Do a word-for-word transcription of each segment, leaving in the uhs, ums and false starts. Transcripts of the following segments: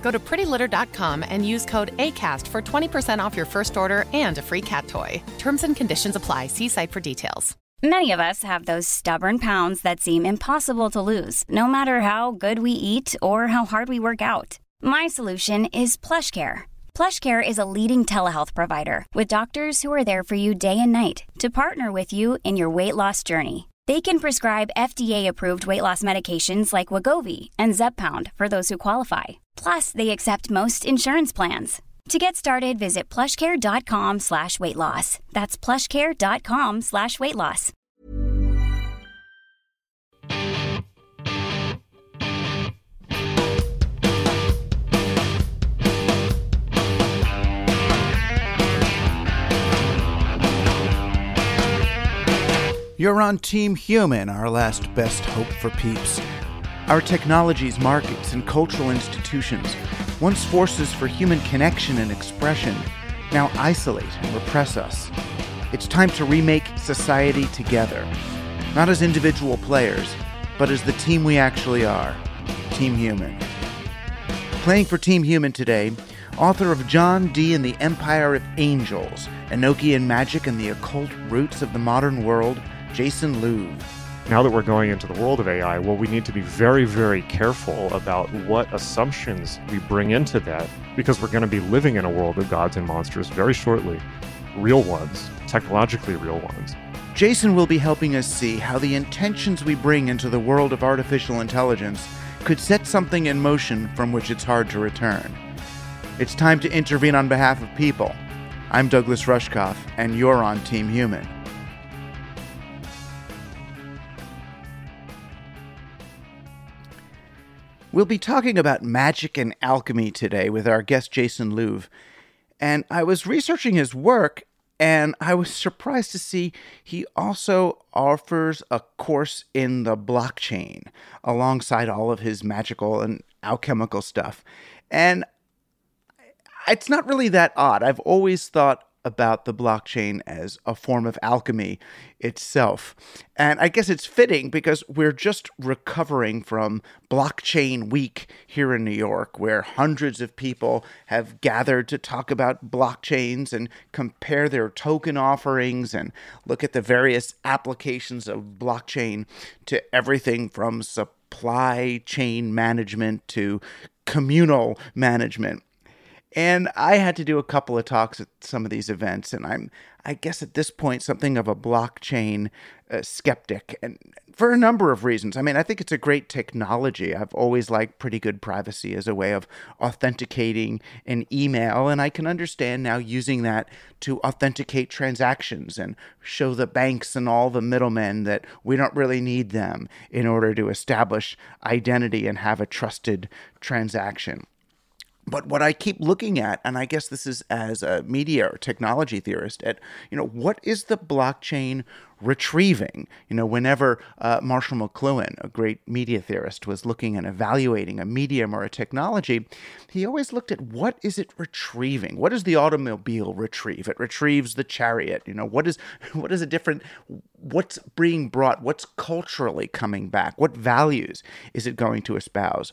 Go to pretty litter dot com and use code ACAST for twenty percent off your first order and a free cat toy. Terms and conditions apply. See site for details. Many of us have those stubborn pounds that seem impossible to lose, no matter how good we eat or how hard we work out. My solution is PlushCare. PlushCare is a leading telehealth provider with doctors who are there for you day and night to partner with you in your weight loss journey. They can prescribe F D A-approved weight loss medications like Wegovy and Zepbound for those who qualify. Plus, they accept most insurance plans. To get started, visit plushcare.com slash weight loss. That's plushcare.com slash weight loss. You're on Team Human, our last best hope for peeps. Our technologies, markets, and cultural institutions, once forces for human connection and expression, now isolate and repress us. It's time to remake society together, not as individual players, but as the team we actually are, Team Human. Playing for Team Human today, author of John Dee and the Empire of Angels, Enochian Magic and the Occult Roots of the Modern World, Jason Louv. Now that we're going into the world of A I, well, we need to be very, very careful about what assumptions we bring into that, because we're going to be living in a world of gods and monsters very shortly. Real ones, technologically real ones. Jason will be helping us see how the intentions we bring into the world of artificial intelligence could set something in motion from which it's hard to return. It's time to intervene on behalf of people. I'm Douglas Rushkoff, and you're on Team Human. We'll be talking about magic and alchemy today with our guest Jason Louv, and I was researching his work, and I was surprised to see he also offers a course in the blockchain alongside all of his magical and alchemical stuff. And it's not really that odd. I've always thought about the blockchain as a form of alchemy itself. And I guess it's fitting because we're just recovering from Blockchain Week here in New York, where hundreds of people have gathered to talk about blockchains and compare their token offerings and look at the various applications of blockchain to everything from supply chain management to communal management. And I had to do a couple of talks at some of these events, and I'm, I guess at this point, something of a blockchain uh, skeptic, and for a number of reasons. I mean, I think it's a great technology. I've always liked pretty good privacy as a way of authenticating an email, and I can understand now using that to authenticate transactions and show the banks and all the middlemen that we don't really need them in order to establish identity and have a trusted transaction. But what I keep looking at, and I guess this is as a media or technology theorist, at, you know, what is the blockchain retrieving? You know, whenever uh, Marshall McLuhan, a great media theorist, was looking and evaluating a medium or a technology, he always looked at what is it retrieving? What does the automobile retrieve? It retrieves the chariot. You know, what is what is a different, what's being brought? What's culturally coming back? What values is it going to espouse?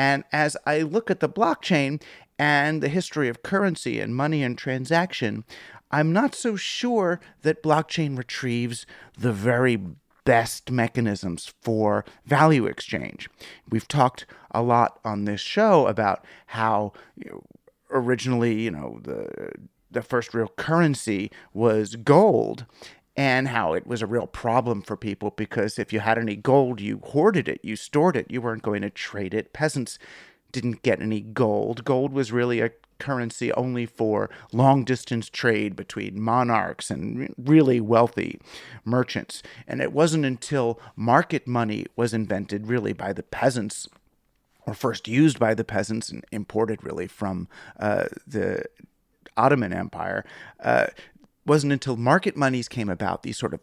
And as I look at the blockchain and the history of currency and money and transaction, I'm not so sure that blockchain retrieves the very best mechanisms for value exchange. We've talked a lot on this show about how you know, originally, you know, the the first real currency was gold. and how it was a real problem for people because if you had any gold, you hoarded it, you stored it, you weren't going to trade it. Peasants didn't get any gold. Gold was really a currency only for long-distance trade between monarchs and really wealthy merchants. And it wasn't until market money was invented really by the peasants, or first used by the peasants and imported really from uh, the Ottoman Empire, uh, wasn't until market monies came about, these sort of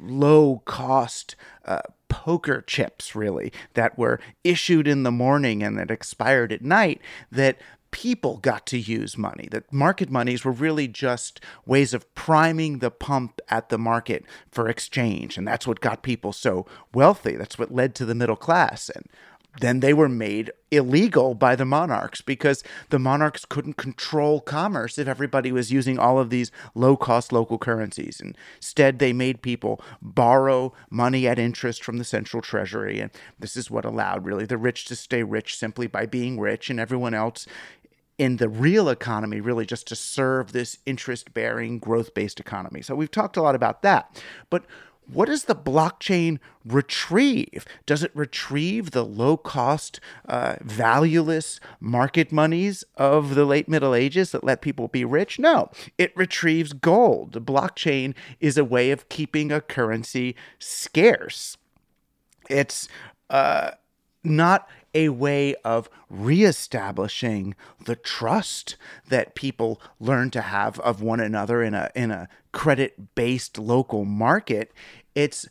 low-cost uh, poker chips, really, that were issued in the morning and that expired at night, that people got to use money, that market monies were really just ways of priming the pump at the market for exchange. And that's what got people so wealthy. That's what led to the middle class. And then they were made illegal by the monarchs because the monarchs couldn't control commerce if everybody was using all of these low-cost local currencies. Instead, they made people borrow money at interest from the central treasury. And this is what allowed, really, the rich to stay rich simply by being rich, and everyone else in the real economy really just to serve this interest-bearing, growth-based economy. So we've talked a lot about that. But what does the blockchain retrieve? Does it retrieve the low-cost, uh, valueless market monies of the late Middle Ages that let people be rich? No, it retrieves gold. The blockchain is a way of keeping a currency scarce. It's uh, not a way of reestablishing the trust that people learn to have of one another in a in a credit-based local market. It's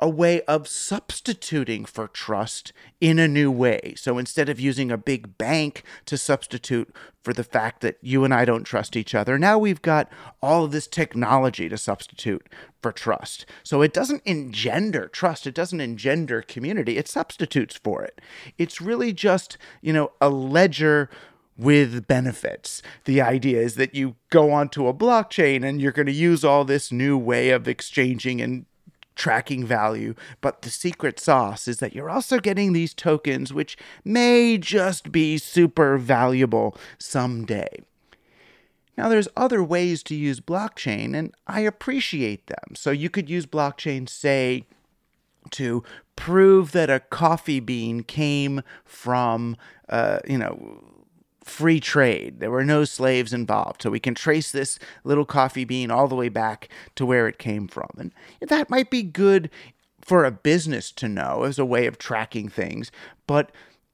a way of substituting for trust in a new way. So instead of using a big bank to substitute for the fact that you and I don't trust each other, now we've got all of this technology to substitute for trust. So it doesn't engender trust. It doesn't engender community. It substitutes for it. It's really just, you know, a ledger with benefits. The idea is that you go onto a blockchain and you're going to use all this new way of exchanging and tracking value, but the secret sauce is that you're also getting these tokens, which may just be super valuable someday. Now, there's other ways to use blockchain, and I appreciate them. So you could use blockchain, say, to prove that a coffee bean came from, uh, you know, free trade. There were no slaves involved. So we can trace this little coffee bean all the way back to where it came from. And that might be good for a business to know as a way of tracking things. But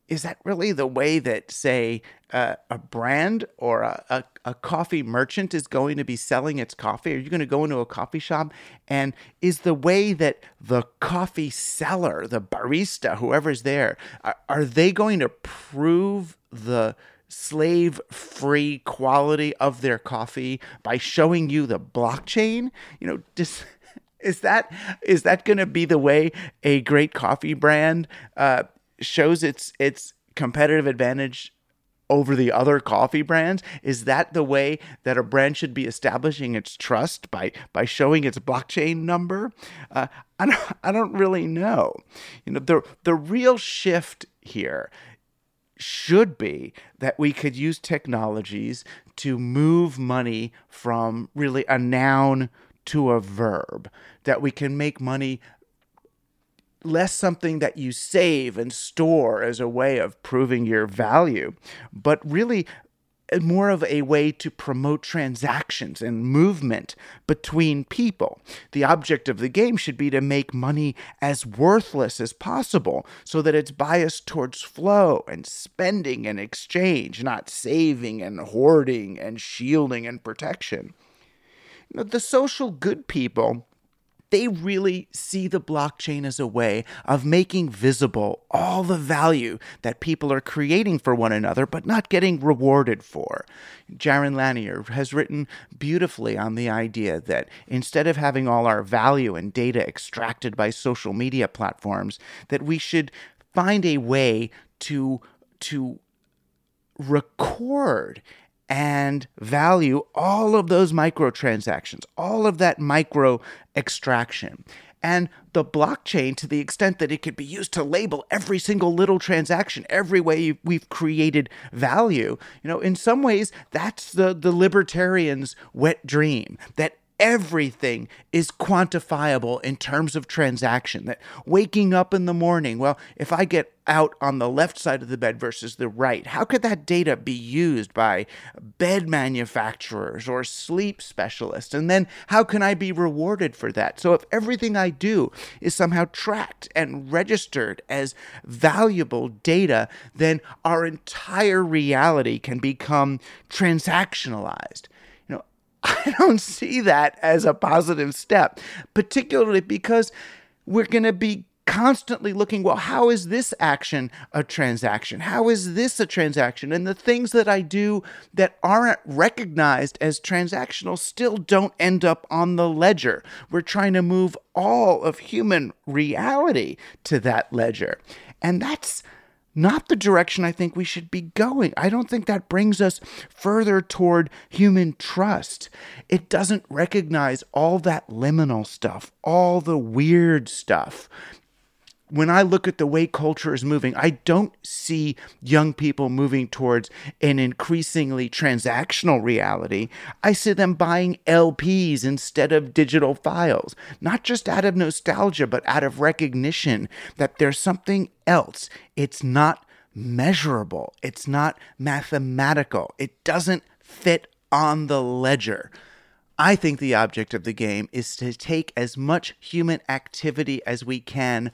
is that really the way that, say, uh, a brand or a, a, a coffee merchant is going to be selling its coffee? Are you going to go into a coffee shop? And is the way that the coffee seller, the barista, whoever's there, are, are they going to prove the slave-free quality of their coffee by showing you the blockchain? You know, dis- is that is that going to be the way a great coffee brand uh, shows its its competitive advantage over the other coffee brands? Is that the way that a brand should be establishing its trust, by by showing its blockchain number? Uh, I don't I don't really know. You know, the the real shift here should be that we could use technologies to move money from really a noun to a verb, that we can make money less something that you save and store as a way of proving your value, but really more of a way to promote transactions and movement between people. The object of the game should be to make money as worthless as possible so that it's biased towards flow and spending and exchange, not saving and hoarding and shielding and protection. You know, the social good people, they really see the blockchain as a way of making visible all the value that people are creating for one another, but not getting rewarded for. Jaron Lanier has written beautifully on the idea that instead of having all our value and data extracted by social media platforms, that we should find a way to, to record and value all of those microtransactions, all of that micro extraction. And the blockchain, to the extent that it could be used to label every single little transaction, every way we've created value, you know, in some ways, that's the, the libertarians' wet dream, that everything is quantifiable in terms of transaction. That waking up in the morning, well, if I get out on the left side of the bed versus the right, how could that data be used by bed manufacturers or sleep specialists? And then how can I be rewarded for that? So if everything I do is somehow tracked and registered as valuable data, then our entire reality can become transactionalized. I don't see that as a positive step, particularly because we're going to be constantly looking, well, how is this action a transaction? How is this a transaction? And the things that I do that aren't recognized as transactional still don't end up on the ledger. We're trying to move all of human reality to that ledger. And that's not the direction I think we should be going. I don't think that brings us further toward human trust. It doesn't recognize all that liminal stuff, all the weird stuff. When I look at the way culture is moving, I don't see young people moving towards an increasingly transactional reality. I see them buying L Ps instead of digital files, not just out of nostalgia, but out of recognition that there's something else. It's not measurable. It's not mathematical. It doesn't fit on the ledger. I think the object of the game is to take as much human activity as we can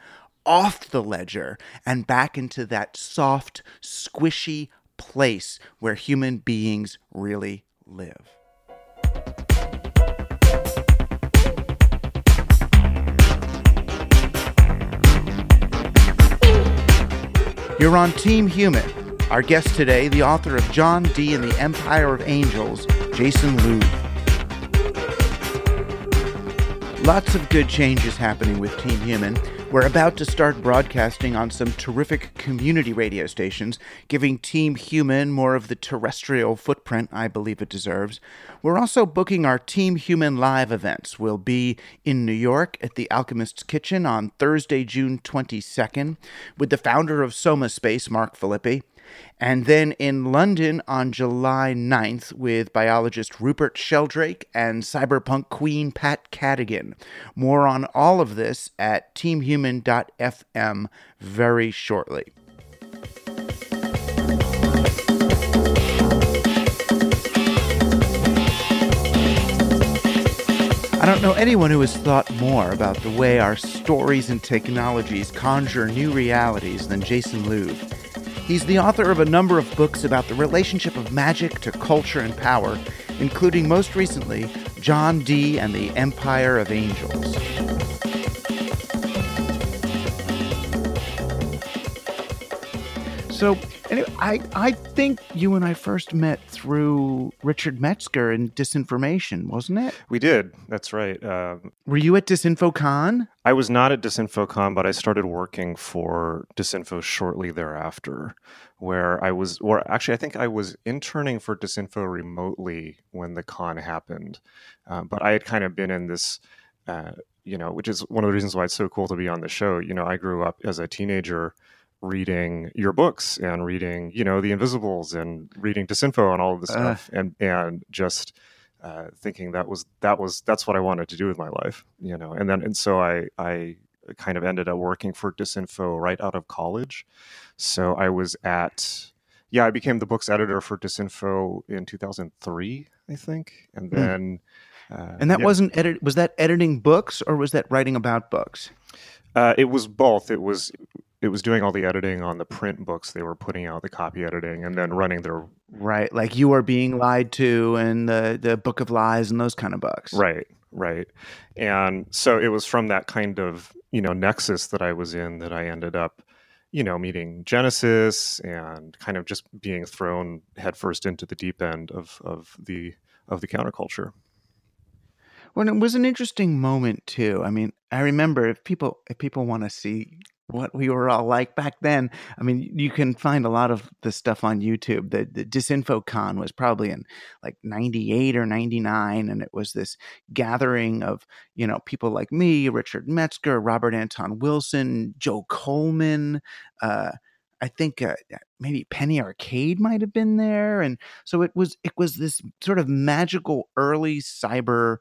off the ledger and back into that soft, squishy place where human beings really live. You're on Team Human. Our guest today, the author of John Dee and the Empire of Angels, Jason Louv. Lots of good changes happening with Team Human. We're about to start broadcasting on some terrific community radio stations, giving Team Human more of the terrestrial footprint I believe it deserves. We're also booking our Team Human live events. We'll be in New York at the Alchemist's Kitchen on Thursday, June twenty-second, with the founder of Soma Space, Mark Filippi. And then in London on July ninth with biologist Rupert Sheldrake and cyberpunk queen Pat Cadigan. More on all of this at team human dot f m very shortly. I don't know anyone who has thought more about the way our stories and technologies conjure new realities than Jason Louv. He's the author of a number of books about the relationship of magic to culture and power, including most recently, John Dee and the Empire of Angels. So anyway, I, I think you and I first met through Richard Metzger and Disinformation, wasn't it? We did. That's right. Uh, Were you at DisinfoCon? I was not at DisinfoCon, but I started working for Disinfo shortly thereafter, where I was, or actually I think I was interning for Disinfo remotely when the con happened. Uh, but I had kind of been in this, uh, you know, which is one of the reasons why it's so cool to be on the show. You know, I grew up as a teenager reading your books and reading, you know, The Invisibles and reading Disinfo and all of this uh, stuff and and just uh, thinking that was that was that's what I wanted to do with my life, you know. And then and so I I kind of ended up working for Disinfo right out of college. So I was at yeah I became the books editor for Disinfo in two thousand three, I think, and then mm. uh, and that yeah. wasn't edit was that editing books or was that writing about books? Uh, it was both. It was. It was doing all the editing on the print books they were putting out, the copy editing, and then running their... Right, like You Are Being Lied To and the, the Book of Lies and those kind of books. Right, right. And so it was from that kind of, you know, nexus that I was in that I ended up, you know, meeting Genesis and kind of just being thrown headfirst into the deep end of, of the of the counterculture. Well, it was an interesting moment, too. I mean, I remember if people if people want to see what we were all like back then. I mean, you can find a lot of the stuff on YouTube. The, the DisinfoCon was probably in like ninety-eight or ninety-nine. And it was this gathering of, you know, people like me, Richard Metzger, Robert Anton Wilson, Joe Coleman. Uh, I think uh, maybe Penny Arcade might have been there. And so it was, it was this sort of magical early cyber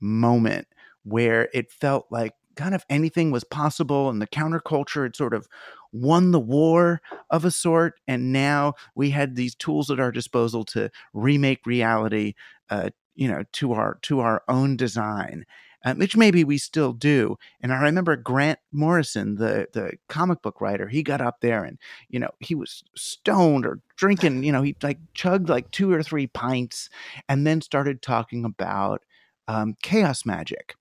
moment where it felt like kind of anything was possible, and the counterculture had sort of won the war of a sort. And now we had these tools at our disposal to remake reality, uh, you know, to our to our own design, um, which maybe we still do. And I remember Grant Morrison, the the comic book writer, he got up there and, you know, he was stoned or drinking, you know, he like chugged like two or three pints and then started talking about um, chaos magic,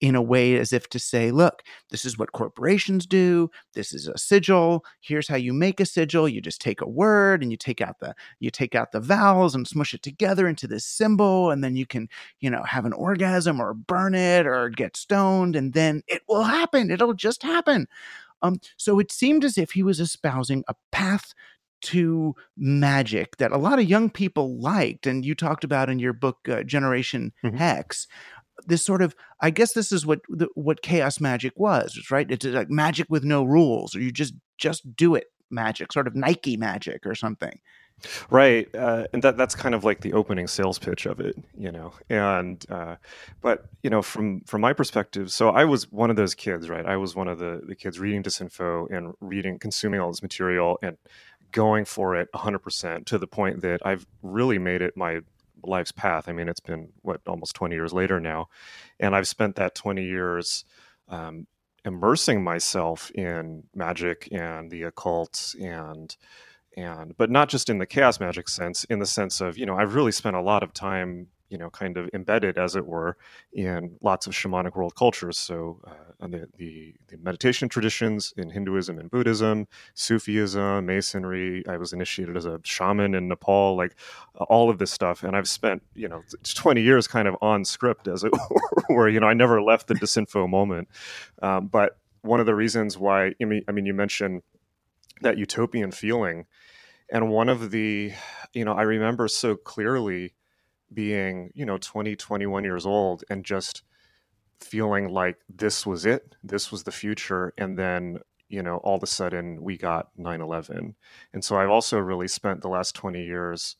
in a way as if to say, look, this is what corporations do. This is a sigil. Here's how you make a sigil. You just take a word and you take out the you take out the vowels and smush it together into this symbol. And then you can, you know, have an orgasm or burn it or get stoned. And then it will happen. It'll just happen. Um, so it seemed as if he was espousing a path to magic that a lot of young people liked. And you talked about in your book, uh, Generation mm-hmm. Hex, this sort of, I guess this is what what chaos magic was, right? It's like magic with no rules, or you just just do it magic, sort of Nike magic or something. Right. Uh, and that that's kind of like the opening sales pitch of it, you know. And uh, but, you know, from from my perspective, so I was one of those kids, right? I was one of the, the kids reading Disinfo and reading, consuming all this material and going for it one hundred percent, to the point that I've really made it my life's path. I mean, it's been what, almost twenty years later now, and I've spent that twenty years um, immersing myself in magic and the occult, and and but not just in the chaos magic sense, in the sense of, you know, I've really spent a lot of time, you know, kind of embedded, as it were, in lots of shamanic world cultures. So uh, the, the the meditation traditions in Hinduism and Buddhism, Sufism, Masonry. I was initiated as a shaman in Nepal, like all of this stuff. And I've spent, you know, twenty years kind of on script, as it were. You know, I never left the Disinfo moment. Um, but one of the reasons why, I mean, I mean, you mentioned that utopian feeling. And one of the, you know, I remember so clearly being, you know, twenty, twenty-one years old and just feeling like this was it, this was the future. And then, you know, all of a sudden we got nine eleven. And so I've also really spent the last twenty years,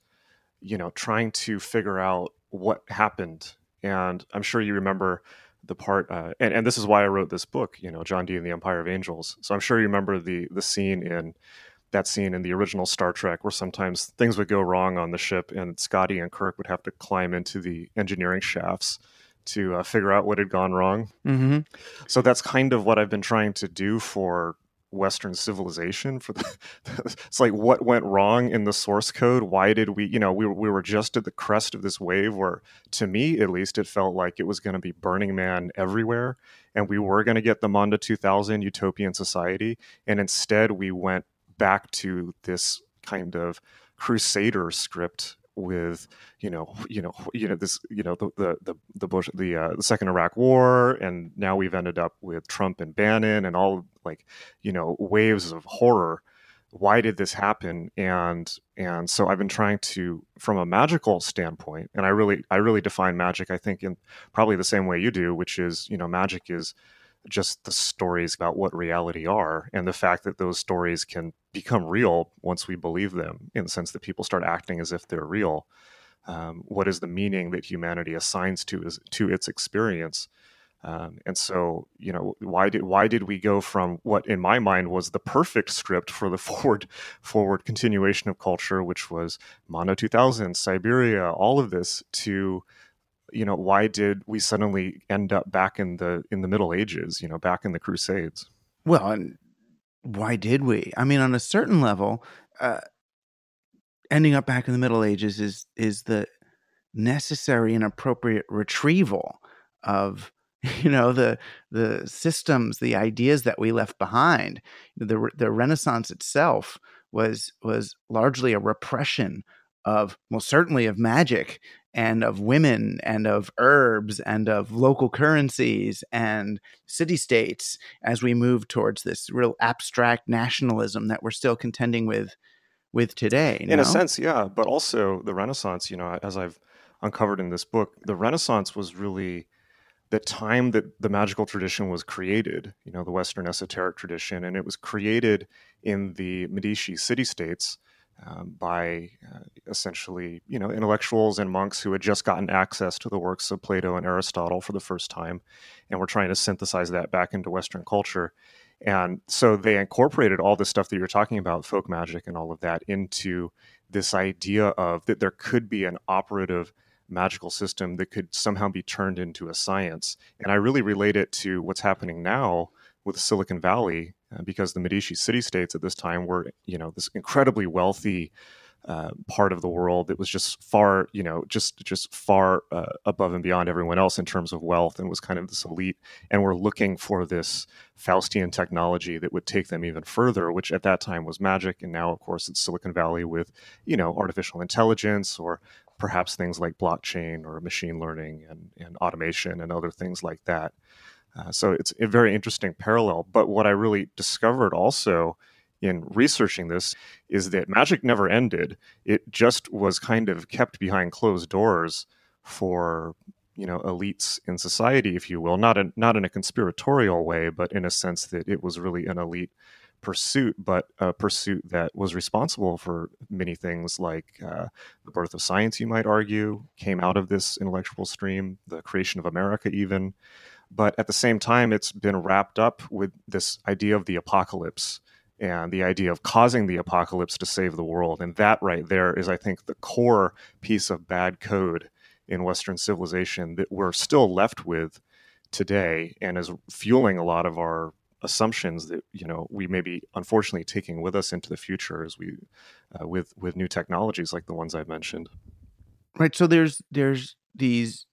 you know, trying to figure out what happened. And I'm sure you remember the part, uh, and, and this is why I wrote this book, you know, John Dee and the Empire of Angels. So I'm sure you remember the the scene in that scene in the original Star Trek where sometimes things would go wrong on the ship and Scotty and Kirk would have to climb into the engineering shafts to uh, figure out what had gone wrong. Mm-hmm. So that's kind of what I've been trying to do for Western civilization. For the, it's like, what went wrong in the source code? Why did we, you know, we, we were just at the crest of this wave where, to me at least, it felt like it was going to be Burning Man everywhere. And we were going to get the Monda two thousand utopian society. And instead we went back to this kind of crusader script with, you know, you know, you know, this, you know, the the the the, Bush, the, uh, the second Iraq War, and now we've ended up with Trump and Bannon and all, like, you know, waves of horror. Why did this happen? And and so I've been trying to, from a magical standpoint, and I really I really define magic, I think, in probably the same way you do, which is, you know, magic is just the stories about what reality are, and the fact that those stories can become real once we believe them, in the sense that people start acting as if they're real. Um, what is the meaning that humanity assigns to is, to its experience? Um, and so, you know, why did why did we go from what, in my mind, was the perfect script for the forward forward continuation of culture, which was Mondo two thousand, Siberia, all of this, to, you know, why did we suddenly end up back in the in the Middle Ages, you know, back in the Crusades? Well, and why did we? I mean, on a certain level, uh, ending up back in the Middle Ages is is the necessary and appropriate retrieval of, you know, the the systems, the ideas that we left behind. The the Renaissance itself was was largely a repression of, well, certainly of magic, and of women, and of herbs, and of local currencies, and city-states, as we move towards this real abstract nationalism that we're still contending with with today. In a sense, yeah. But also the Renaissance, you know, as I've uncovered in this book, the Renaissance was really the time that the magical tradition was created, you know, the Western esoteric tradition, and it was created in the Medici city-states, um, by uh, essentially, you know, intellectuals and monks who had just gotten access to the works of Plato and Aristotle for the first time, and were trying to synthesize that back into Western culture. And so they incorporated all this stuff that you're talking about, folk magic and all of that, into this idea of that there could be an operative magical system that could somehow be turned into a science. And I really relate it to what's happening now with Silicon Valley, uh, because the Medici city-states at this time were, you know, this incredibly wealthy uh, part of the world that was just far, you know, just just far uh, above and beyond everyone else in terms of wealth, and was kind of this elite, and were looking for this Faustian technology that would take them even further, which at that time was magic. And now, of course, it's Silicon Valley with, you know, artificial intelligence, or perhaps things like blockchain or machine learning and, and automation and other things like that. Uh, so it's a very interesting parallel. But what I really discovered also in researching this is that magic never ended. It just was kind of kept behind closed doors for, you know, elites in society, if you will, not in, not in a conspiratorial way, but in a sense that it was really an elite pursuit, but a pursuit that was responsible for many things like uh, the birth of science, you might argue, came out of this intellectual stream, the creation of America even. But at the same time, it's been wrapped up with this idea of the apocalypse and the idea of causing the apocalypse to save the world. And that right there is, I think, the core piece of bad code in Western civilization that we're still left with today, and is fueling a lot of our assumptions that, you know, we may be unfortunately taking with us into the future as we uh, with with new technologies like the ones I've mentioned. Right. So there's there's these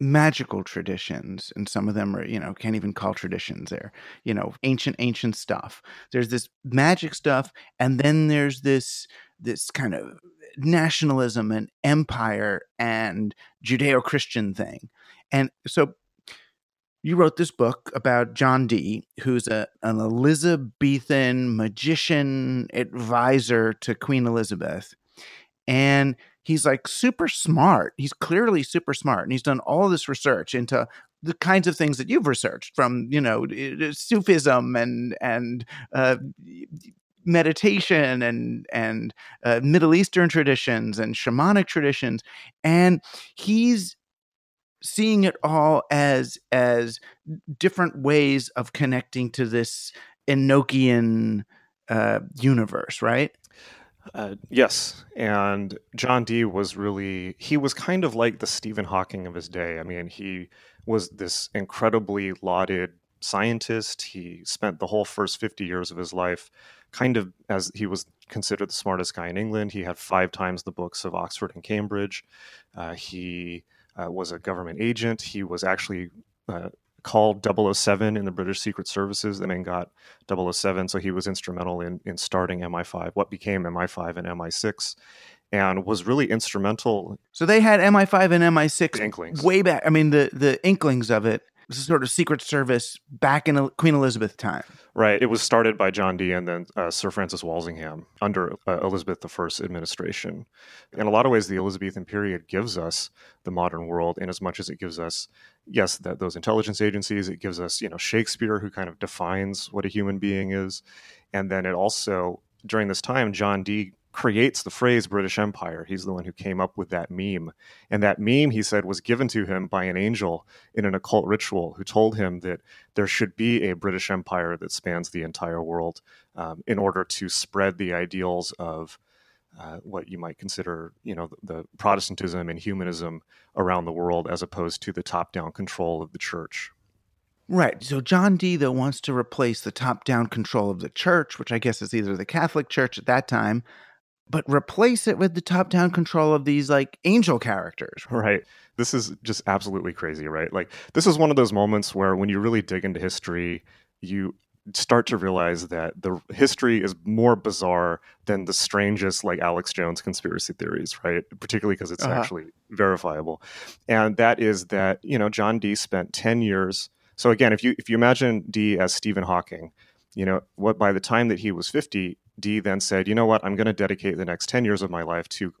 magical traditions, and some of them are, you know, can't even call traditions. They're, you know, ancient ancient stuff. There's this magic stuff, and then there's this this kind of nationalism and empire and Judeo-Christian thing. And so you wrote this book about John Dee, who's a, an Elizabethan magician advisor to Queen Elizabeth. And he's like super smart. He's clearly super smart. And he's done all this research into the kinds of things that you've researched, from, you know, Sufism and, and uh, meditation and, and uh, Middle Eastern traditions and shamanic traditions. And he's seeing it all as as different ways of connecting to this Enochian uh, universe, right? Uh, yes. And John Dee was really, he was kind of like the Stephen Hawking of his day. I mean, he was this incredibly lauded scientist. He spent the whole first fifty years of his life kind of, as he was considered the smartest guy in England. He had five times the books of Oxford and Cambridge. Uh, he... Uh, was a government agent. He was actually uh, called double oh seven in the British Secret Services, and then got double oh seven. So he was instrumental in, in starting M I five, what became M I five and M I six, and was really instrumental. So they had M I five and M I six inklings way back. I mean, the, the inklings of it. This is sort of Secret Service back in Queen Elizabeth time. Right. It was started by John Dee and then uh, Sir Francis Walsingham under uh, Elizabeth the First's administration. In a lot of ways, the Elizabethan period gives us the modern world, in as much as it gives us, yes, that those intelligence agencies. It gives us, you know, Shakespeare, who kind of defines what a human being is. And then it also, during this time, John Dee creates the phrase British Empire. He's the one who came up with that meme. And that meme, he said, was given to him by an angel in an occult ritual, who told him that there should be a British Empire that spans the entire world, um, in order to spread the ideals of uh, what you might consider, you know, the, the Protestantism and humanism around the world, as opposed to the top-down control of the church. Right. So John Dee, though, wants to replace the top-down control of the church, which I guess is either the Catholic Church at that time, but replace it with the top-down control of these, like, angel characters. Right. This is just absolutely crazy, right? Like, this is one of those moments where, when you really dig into history, you start to realize that the history is more bizarre than the strangest, like, Alex Jones conspiracy theories, right? Particularly because it's uh-huh. actually verifiable. And that is that, you know, John Dee spent ten years. So again, if you if you imagine Dee as Stephen Hawking, you know, what by the time that he was fifty, Dee then said, you know what, I'm going to dedicate the next ten years of my life to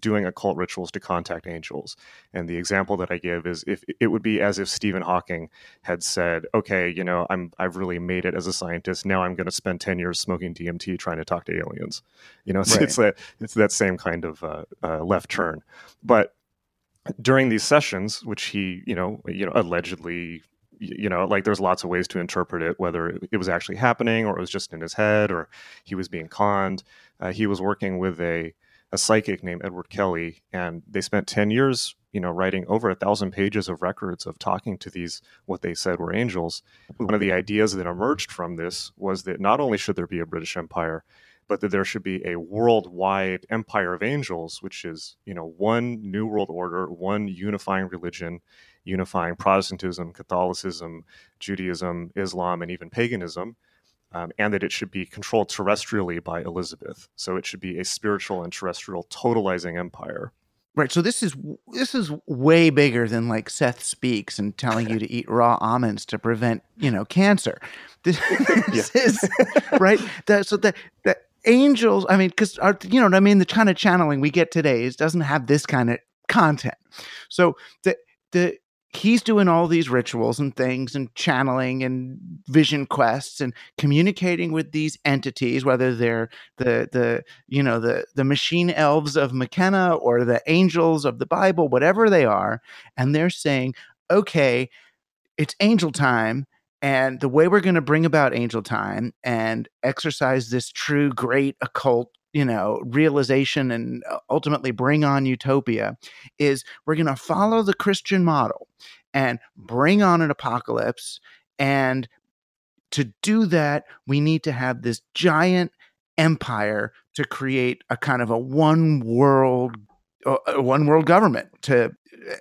doing occult rituals to contact angels. And the example that I give is, if it would be as if Stephen Hawking had said, okay, you know, I'm, I've really made it as a scientist. Now I'm going to spend ten years smoking D M T, trying to talk to aliens. You know, it's, right. it's that, it's that same kind of uh, uh, left turn. But during these sessions, which he, you know, you know, allegedly, you know, like there's lots of ways to interpret it, whether it was actually happening or it was just in his head or he was being conned. Uh, he was working with a, a psychic named Edward Kelly, and they spent ten years, you know, writing over a thousand pages of records of talking to these, what they said were angels. One of the ideas that emerged from this was that not only should there be a British Empire, but that there should be a worldwide empire of angels, which is, you know, one new world order, one unifying religion, unifying Protestantism, Catholicism, Judaism, Islam, and even paganism. Um, and that it should be controlled terrestrially by Elizabeth. So it should be a spiritual and terrestrial totalizing empire. Right. So this is this is way bigger than like Seth Speaks and telling you to eat raw almonds to prevent, you know, cancer. This, this is right. That, so that that angels. I mean, because you know what I mean. The kind of channeling we get today is doesn't have this kind of content. So the the. He's doing all these rituals and things and channeling and vision quests and communicating with these entities, whether they're the, the you know, the, the machine elves of McKenna or the angels of the Bible, whatever they are. And they're saying, okay, it's angel time. And the way we're going to bring about angel time and exercise this true great occult, you know, realization and ultimately bring on utopia is we're going to follow the Christian model and bring on an apocalypse. And to do that, we need to have this giant empire to create a kind of a one world, a one world government to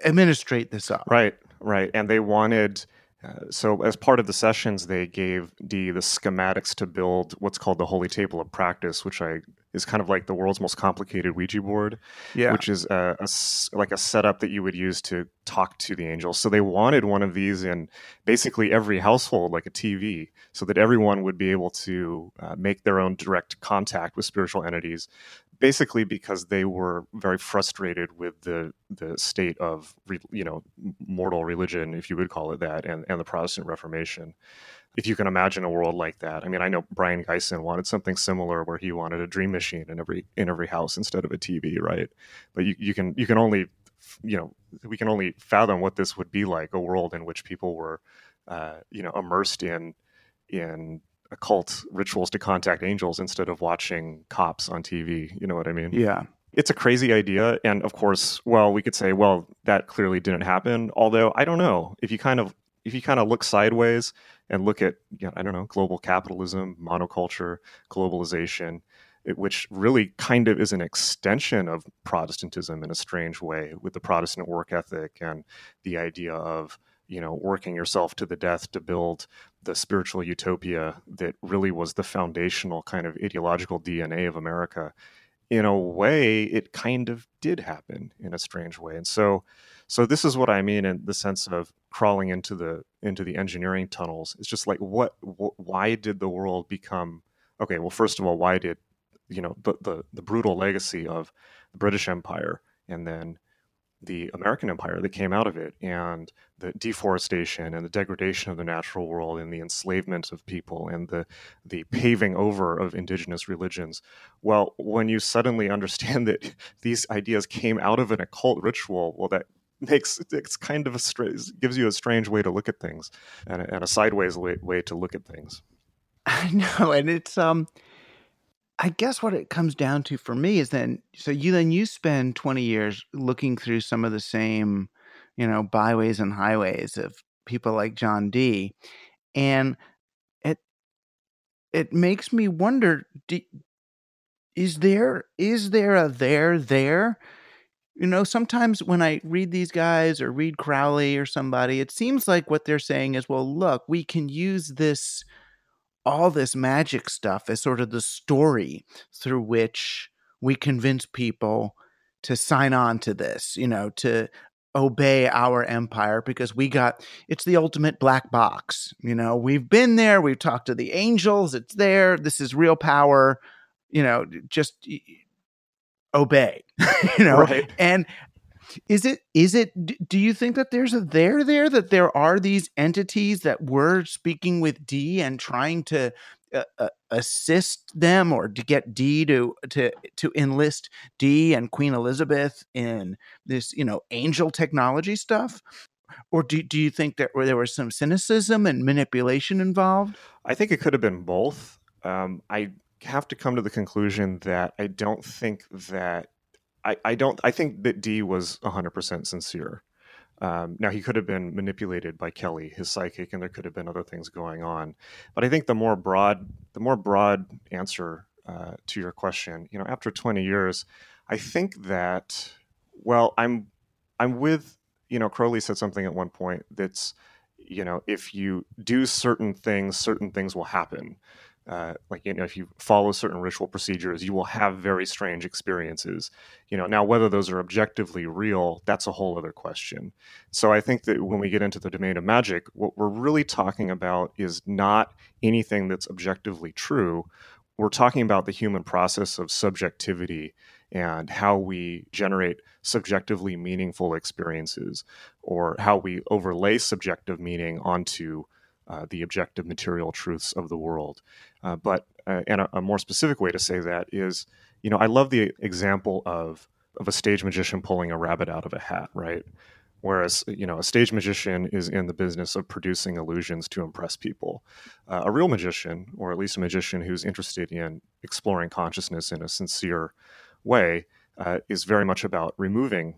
administrate this up. Right, right. And they wanted... Uh, so as part of the sessions, they gave Dee the schematics to build what's called the Holy Table of Practice, which I is kind of like the world's most complicated Ouija board, yeah. which is a, a, like a setup that you would use to talk to the angels. So they wanted one of these in basically every household, like a T V, so that everyone would be able to uh, make their own direct contact with spiritual entities, basically because they were very frustrated with the the state of, you know, mortal religion, if you would call it that, and, and the Protestant Reformation. If you can imagine a world like that. I mean, I know Brian Geisen wanted something similar where he wanted a dream machine in every in every house instead of a T V, right? But you, you can you can only, you know, we can only fathom what this would be like, a world in which people were, uh, you know, immersed in in occult rituals to contact angels instead of watching cops on T V. You know what I mean? Yeah. It's a crazy idea. And of course, well, we could say, well, that clearly didn't happen. Although, I don't know, if you kind of if you kind of look sideways and look at, you know, I don't know, global capitalism, monoculture, globalization, it, which really kind of is an extension of Protestantism in a strange way, with the Protestant work ethic and the idea of, you know, working yourself to the death to build the spiritual utopia that really was the foundational kind of ideological D N A of America. In a way, it kind of did happen in a strange way. And so so this is what I mean in the sense of crawling into the into the engineering tunnels. It's just like, what, wh- why did the world become, okay, well, first of all, why did, you know, the, the, the brutal legacy of the British Empire and then the American Empire that came out of it, and the deforestation and the degradation of the natural world and the enslavement of people and the the paving over of indigenous religions. Well, when you suddenly understand that these ideas came out of an occult ritual, well, that makes it's kind of a stra- gives you a strange way to look at things and a, and a sideways way, way to look at things. I know, and it's um, I guess what it comes down to for me is then so you then you spend twenty years looking through some of the same, you know, byways and highways of people like John Dee. And it it makes me wonder, do, is there is there a there there? You know, sometimes when I read these guys or read Crowley or somebody, it seems like what they're saying is, well, look, we can use this, all this magic stuff is sort of the story through which we convince people to sign on to this, you know, to obey our empire, because we got, it's the ultimate black box. You know, we've been there, we've talked to the angels, it's there, this is real power, you know, just obey, you know? Right. And is it, is it, do you think that there's a there there, that there are these entities that were speaking with D and trying to uh, uh, assist them, or to get D to, to, to enlist D and Queen Elizabeth in this, you know, angel technology stuff? Or do, do you think that there was some cynicism and manipulation involved? I think it could have been both. Um, I have to come to the conclusion that I don't think that I, I don't I think that D was one hundred percent sincere. Um, now, he could have been manipulated by Kelly, his psychic, and there could have been other things going on. But I think the more broad the more broad answer uh, to your question, you know, after twenty years, I think that, well, I'm I'm with. You know, Crowley said something at one point that's, you know, if you do certain things, certain things will happen. Uh, like, you know, if you follow certain ritual procedures, you will have very strange experiences. You know, now whether those are objectively real, that's a whole other question. So I think that when we get into the domain of magic, what we're really talking about is not anything that's objectively true. We're talking about the human process of subjectivity and how we generate subjectively meaningful experiences, or how we overlay subjective meaning onto uh, the objective material truths of the world. Uh, but uh, and a, a more specific way to say that is, you know, I love the example of of a stage magician pulling a rabbit out of a hat, right? Whereas, you know, a stage magician is in the business of producing illusions to impress people. Uh, a real magician, or at least a magician who's interested in exploring consciousness in a sincere way, uh, is very much about removing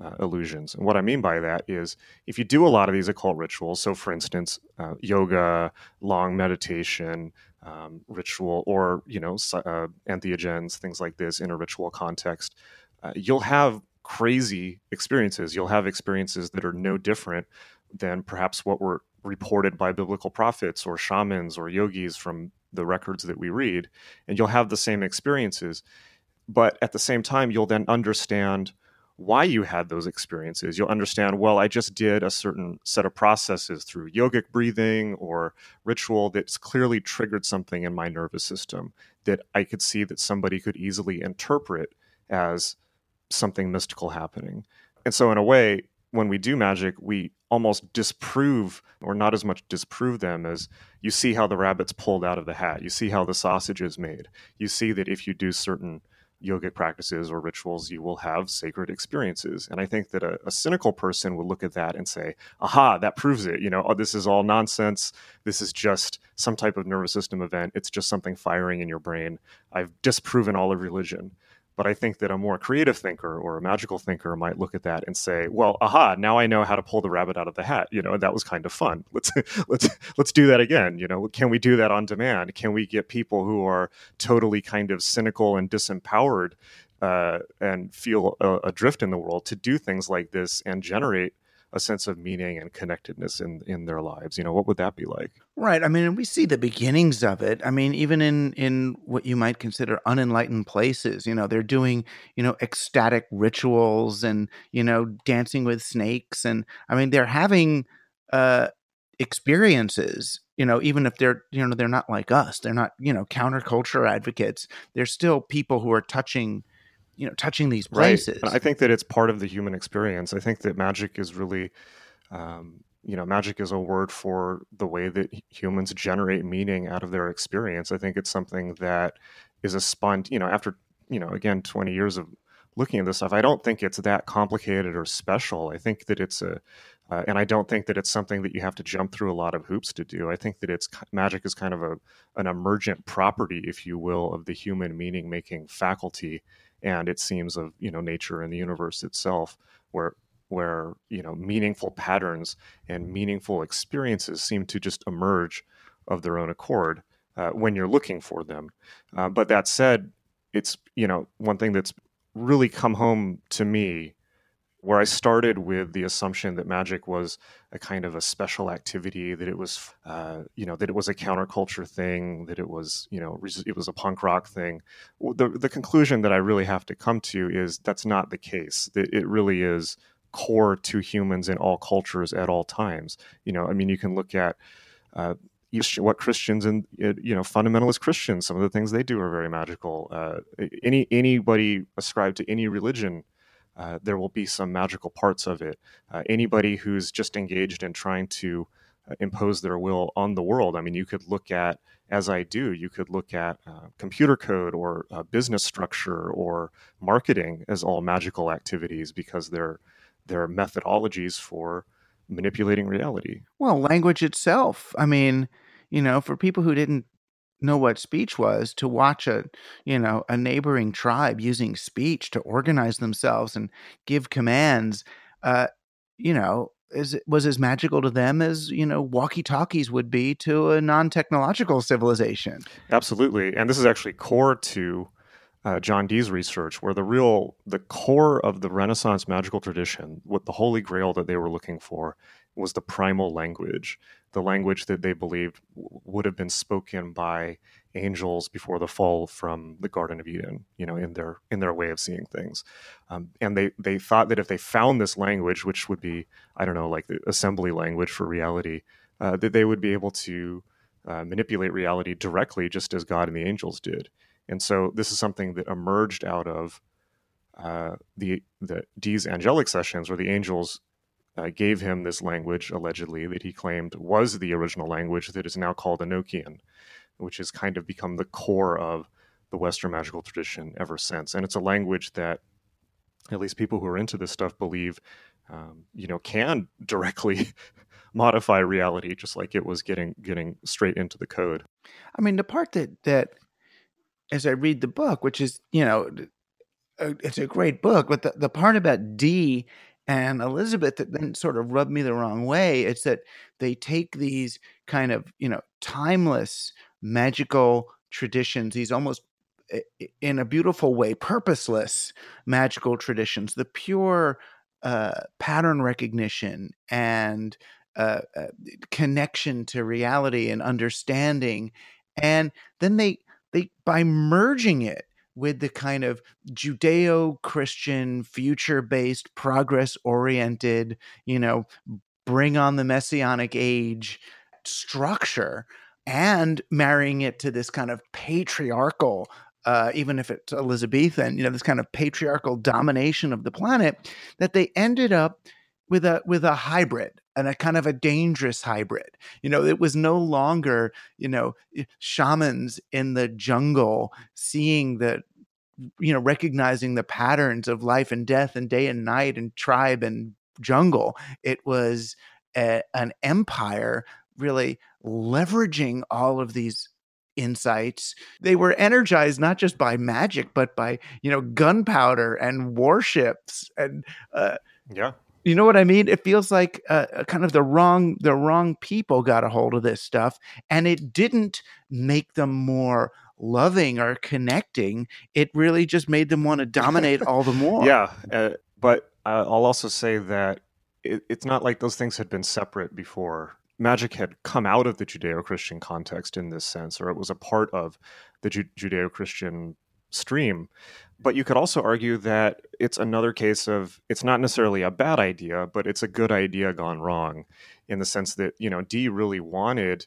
uh, illusions. And what I mean by that is, if you do a lot of these occult rituals, so for instance, uh, yoga, long meditation, um, ritual, or, you know, uh, entheogens, things like this in a ritual context, uh, you'll have crazy experiences. You'll have experiences that are no different than perhaps what were reported by biblical prophets or shamans or yogis from the records that we read. And you'll have the same experiences. But at the same time, you'll then understand why you had those experiences. You'll understand, well, I just did a certain set of processes through yogic breathing or ritual that's clearly triggered something in my nervous system that I could see that somebody could easily interpret as something mystical happening. And so in a way, when we do magic, we almost disprove, or not as much disprove them as, you see how the rabbit's pulled out of the hat. You see how the sausage is made. You see that if you do certain yogic practices or rituals, you will have sacred experiences. And I think that a, a cynical person would look at that and say, aha, that proves it. You know, oh, this is all nonsense. This is just some type of nervous system event. It's just something firing in your brain. I've disproven all of religion. But I think that a more creative thinker or a magical thinker might look at that and say, well, aha, now I know how to pull the rabbit out of the hat. You know, that was kind of fun. Let's let's let's do that again. You know, can we do that on demand? Can we get people who are totally kind of cynical and disempowered uh, and feel uh, adrift in the world to do things like this and generate a sense of meaning and connectedness in, in their lives? You know, what would that be like? Right. I mean, we see the beginnings of it. I mean, even in, in what you might consider unenlightened places, you know, they're doing, you know, ecstatic rituals and, you know, dancing with snakes. And I mean, they're having uh, experiences, you know, even if they're, you know, they're not like us, they're not, you know, counterculture advocates. They're still people who are touching you know, touching these places. Right. I think that it's part of the human experience. I think that magic is really, um, you know, magic is a word for the way that humans generate meaning out of their experience. I think it's something that is a spontaneous, you know, after, you know, again, twenty years of looking at this stuff, I don't think it's that complicated or special. I think that it's a, uh, and I don't think that it's something that you have to jump through a lot of hoops to do. I think that it's magic is kind of a an emergent property, if you will, of the human meaning-making faculty. And it seems of, you know, nature and the universe itself, where, where, you know, meaningful patterns and meaningful experiences seem to just emerge of their own accord uh, when you're looking for them. Uh, but that said, it's, you know, one thing that's really come home to me, where I started with the assumption that magic was a kind of a special activity, that it was, uh, you know, that it was a counterculture thing, that it was, you know, it was a punk rock thing. The, the conclusion that I really have to come to is that's not the case. That it really is core to humans in all cultures at all times. You know, I mean, you can look at, uh, what Christians and, you know, fundamentalist Christians, some of the things they do are very magical. Uh, any anybody ascribed to any religion, uh, there will be some magical parts of it. Uh, anybody who's just engaged in trying to uh, impose their will on the world. I mean, you could look at, as I do, you could look at uh, computer code or uh, business structure or marketing as all magical activities, because they're, they're methodologies for manipulating reality. Well, language itself. I mean, you know, for people who didn't know what speech was, to watch a, you know, a neighboring tribe using speech to organize themselves and give commands, uh, you know, is, was as magical to them as, you know, walkie-talkies would be to a non-technological civilization. Absolutely. And this is actually core to Uh, John Dee's research, where the real, the core of the Renaissance magical tradition, what the holy grail that they were looking for, was the primal language, the language that they believed w- would have been spoken by angels before the fall from the Garden of Eden, you know, in their in their way of seeing things. Um, and they they thought that if they found this language, which would be, I don't know, like the assembly language for reality, uh, that they would be able to uh, manipulate reality directly, just as God and the angels did. And so this is something that emerged out of uh, the the Dee's angelic sessions, where the angels uh, gave him this language, allegedly, that he claimed was the original language that is now called Enochian, which has kind of become the core of the Western magical tradition ever since. And it's a language that at least people who are into this stuff believe, um, you know, can directly modify reality, just like it was getting getting straight into the code. I mean, the part that that. As I read the book, which is, you know, it's a great book, but the, the part about Dee and Elizabeth that then sort of rubbed me the wrong way is that they take these kind of, you know, timeless magical traditions, these almost, in a beautiful way, purposeless magical traditions, the pure uh, pattern recognition and uh, uh, connection to reality and understanding, and then they... They, by merging it with the kind of Judeo-Christian, future-based, progress-oriented, you know, bring on the messianic age structure, and marrying it to this kind of patriarchal, uh, even if it's Elizabethan, you know, this kind of patriarchal domination of the planet, that they ended up with a with a hybrid. And a kind of a dangerous hybrid. You know, it was no longer, you know, shamans in the jungle seeing the, you know, recognizing the patterns of life and death and day and night and tribe and jungle. It was a, an empire really leveraging all of these insights. They were energized not just by magic, but by, you know, gunpowder and warships and, uh, yeah. You know what I mean? It feels like uh, kind of the wrong the wrong people got a hold of this stuff, and it didn't make them more loving or connecting. It really just made them want to dominate all the more. Yeah, uh, but uh, I'll also say that it, it's not like those things had been separate before. Magic had come out of the Judeo-Christian context in this sense, or it was a part of the Ju- Judeo-Christian stream. But you could also argue that it's another case of, it's not necessarily a bad idea, but it's a good idea gone wrong, in the sense that, you know, Dee really wanted,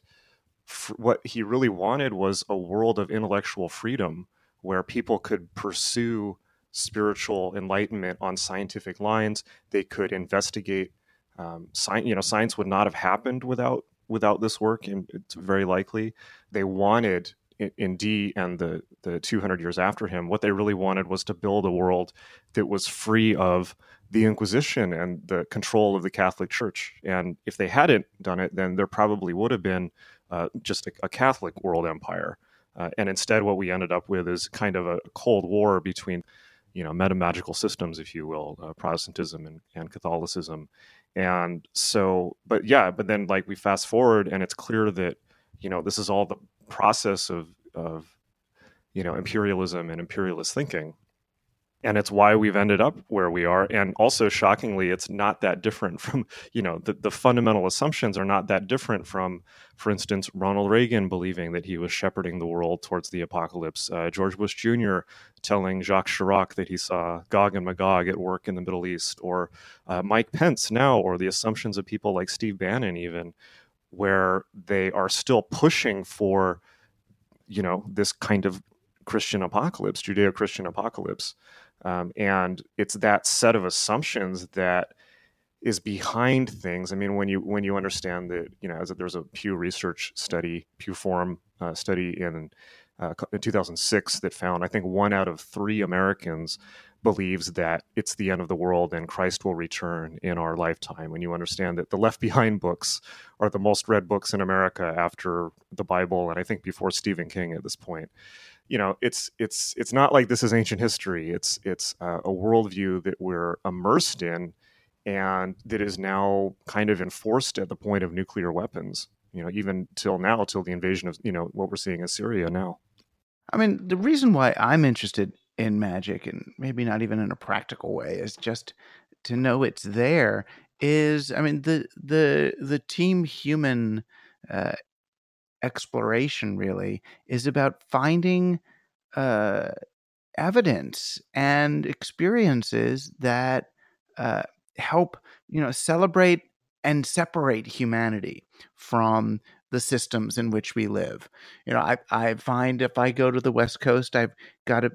what he really wanted was a world of intellectual freedom where people could pursue spiritual enlightenment on scientific lines. They could investigate, um, science, you know, science would not have happened without, without this work. And it's very likely they wanted, in Dee and the, the two hundred years after him, what they really wanted was to build a world that was free of the Inquisition and the control of the Catholic Church. And if they hadn't done it, then there probably would have been uh, just a, a Catholic world empire. Uh, and instead, what we ended up with is kind of a cold war between, you know, metamagical systems, if you will, uh, Protestantism and, and Catholicism. And so, but yeah, but then like we fast forward, and it's clear that, you know, this is all the process of, of, you know, imperialism and imperialist thinking. And it's why we've ended up where we are. And also, shockingly, it's not that different from, you know, the, the fundamental assumptions are not that different from, for instance, Ronald Reagan believing that he was shepherding the world towards the apocalypse, uh, George Bush Junior telling Jacques Chirac that he saw Gog and Magog at work in the Middle East, or uh, Mike Pence now, or the assumptions of people like Steve Bannon even, where they are still pushing for, you know, this kind of Christian apocalypse, Judeo-Christian apocalypse. Um, and it's that set of assumptions that is behind things. I mean, when you when you understand that, you know, as there's a Pew Research study, Pew Forum uh, study in, uh, in two thousand six that found, I think, one out of three Americans believes that it's the end of the world and Christ will return in our lifetime. When you understand that the Left Behind books are the most read books in America after the Bible, and I think before Stephen King at this point. You know, it's it's it's not like this is ancient history. It's it's uh, a worldview that we're immersed in, and that is now kind of enforced at the point of nuclear weapons. You know, even till now, till the invasion of, you know, what we're seeing in Syria now. I mean, the reason why I'm interested in magic, and maybe not even in a practical way, is just to know it's there. Is I mean the the the Team Human Uh, exploration really is about finding uh, evidence and experiences that uh, help, you know, celebrate and separate humanity from the systems in which we live. You know, I, I find if I go to the West Coast, I've got to,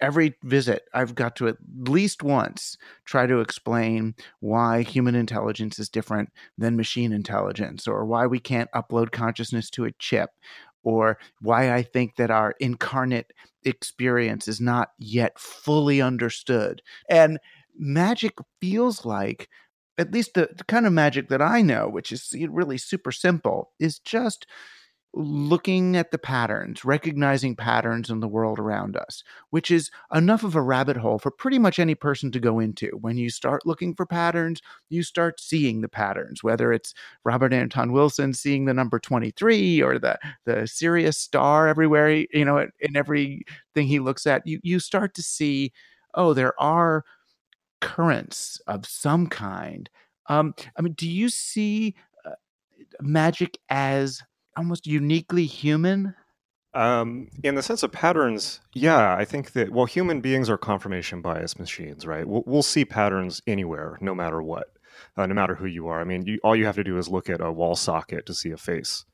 every visit, I've got to at least once try to explain why human intelligence is different than machine intelligence, or why we can't upload consciousness to a chip, or why I think that our incarnate experience is not yet fully understood. And magic feels like, at least the, the kind of magic that I know, which is really super simple, is just looking at the patterns, recognizing patterns in the world around us, which is enough of a rabbit hole for pretty much any person to go into. When you start looking for patterns, you start seeing the patterns, whether it's Robert Anton Wilson seeing the number twenty-three or the, the Sirius star everywhere, you know, in everything he looks at, you, you start to see, oh, there are currents of some kind. Um, I mean, do you see uh, magic as almost uniquely human? Um, in the sense of patterns, yeah, I think that, well, human beings are confirmation bias machines, right? We'll, we'll see patterns anywhere, no matter what, uh, no matter who you are. I mean, you, all you have to do is look at a wall socket to see a face,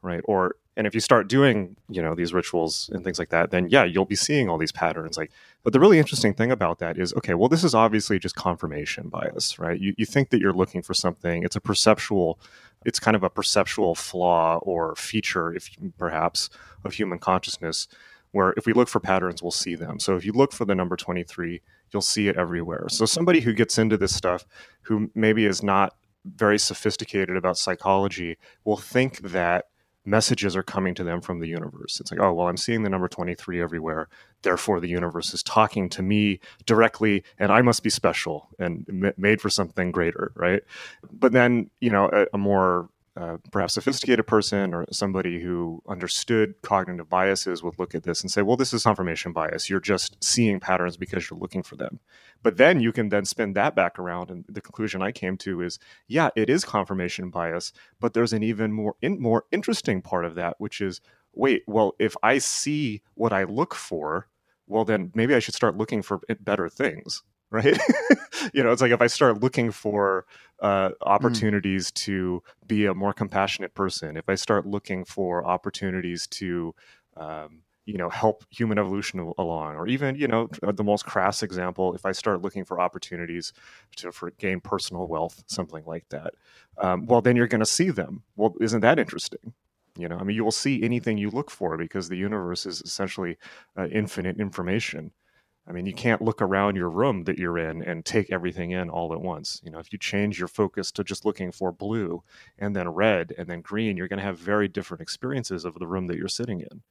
right? Or, and if you start doing, you know, these rituals and things like that, then yeah, you'll be seeing all these patterns. Like, but the really interesting thing about that is, okay, well, this is obviously just confirmation bias, right? You, you think that you're looking for something. It's a perceptual It's kind of a perceptual flaw or feature, if perhaps, of human consciousness, where if we look for patterns, we'll see them. So if you look for the number twenty-three, you'll see it everywhere. So somebody who gets into this stuff, who maybe is not very sophisticated about psychology, will think that messages are coming to them from the universe. It's like, oh, well, I'm seeing the number twenty-three everywhere. Therefore, the universe is talking to me directly, and I must be special and m- made for something greater, right? But then, you know, a, a more uh, perhaps sophisticated person or somebody who understood cognitive biases would look at this and say, well, this is confirmation bias. You're just seeing patterns because you're looking for them. But then you can then spin that back around. And the conclusion I came to is, yeah, it is confirmation bias, but there's an even more in, more interesting part of that, which is, wait, well, if I see what I look for, well, then maybe I should start looking for better things, right? You know, it's like if I start looking for uh, opportunities mm. to be a more compassionate person, if I start looking for opportunities to, um, you know, help human evolution along, or even, you know, the most crass example, if I start looking for opportunities to for gain personal wealth, something like that, um, well, then you're going to see them. Well, isn't that interesting? You know, I mean, you will see anything you look for because the universe is essentially uh, infinite information. I mean, you can't look around your room that you're in and take everything in all at once. You know, if you change your focus to just looking for blue and then red and then green, you're going to have very different experiences of the room that you're sitting in.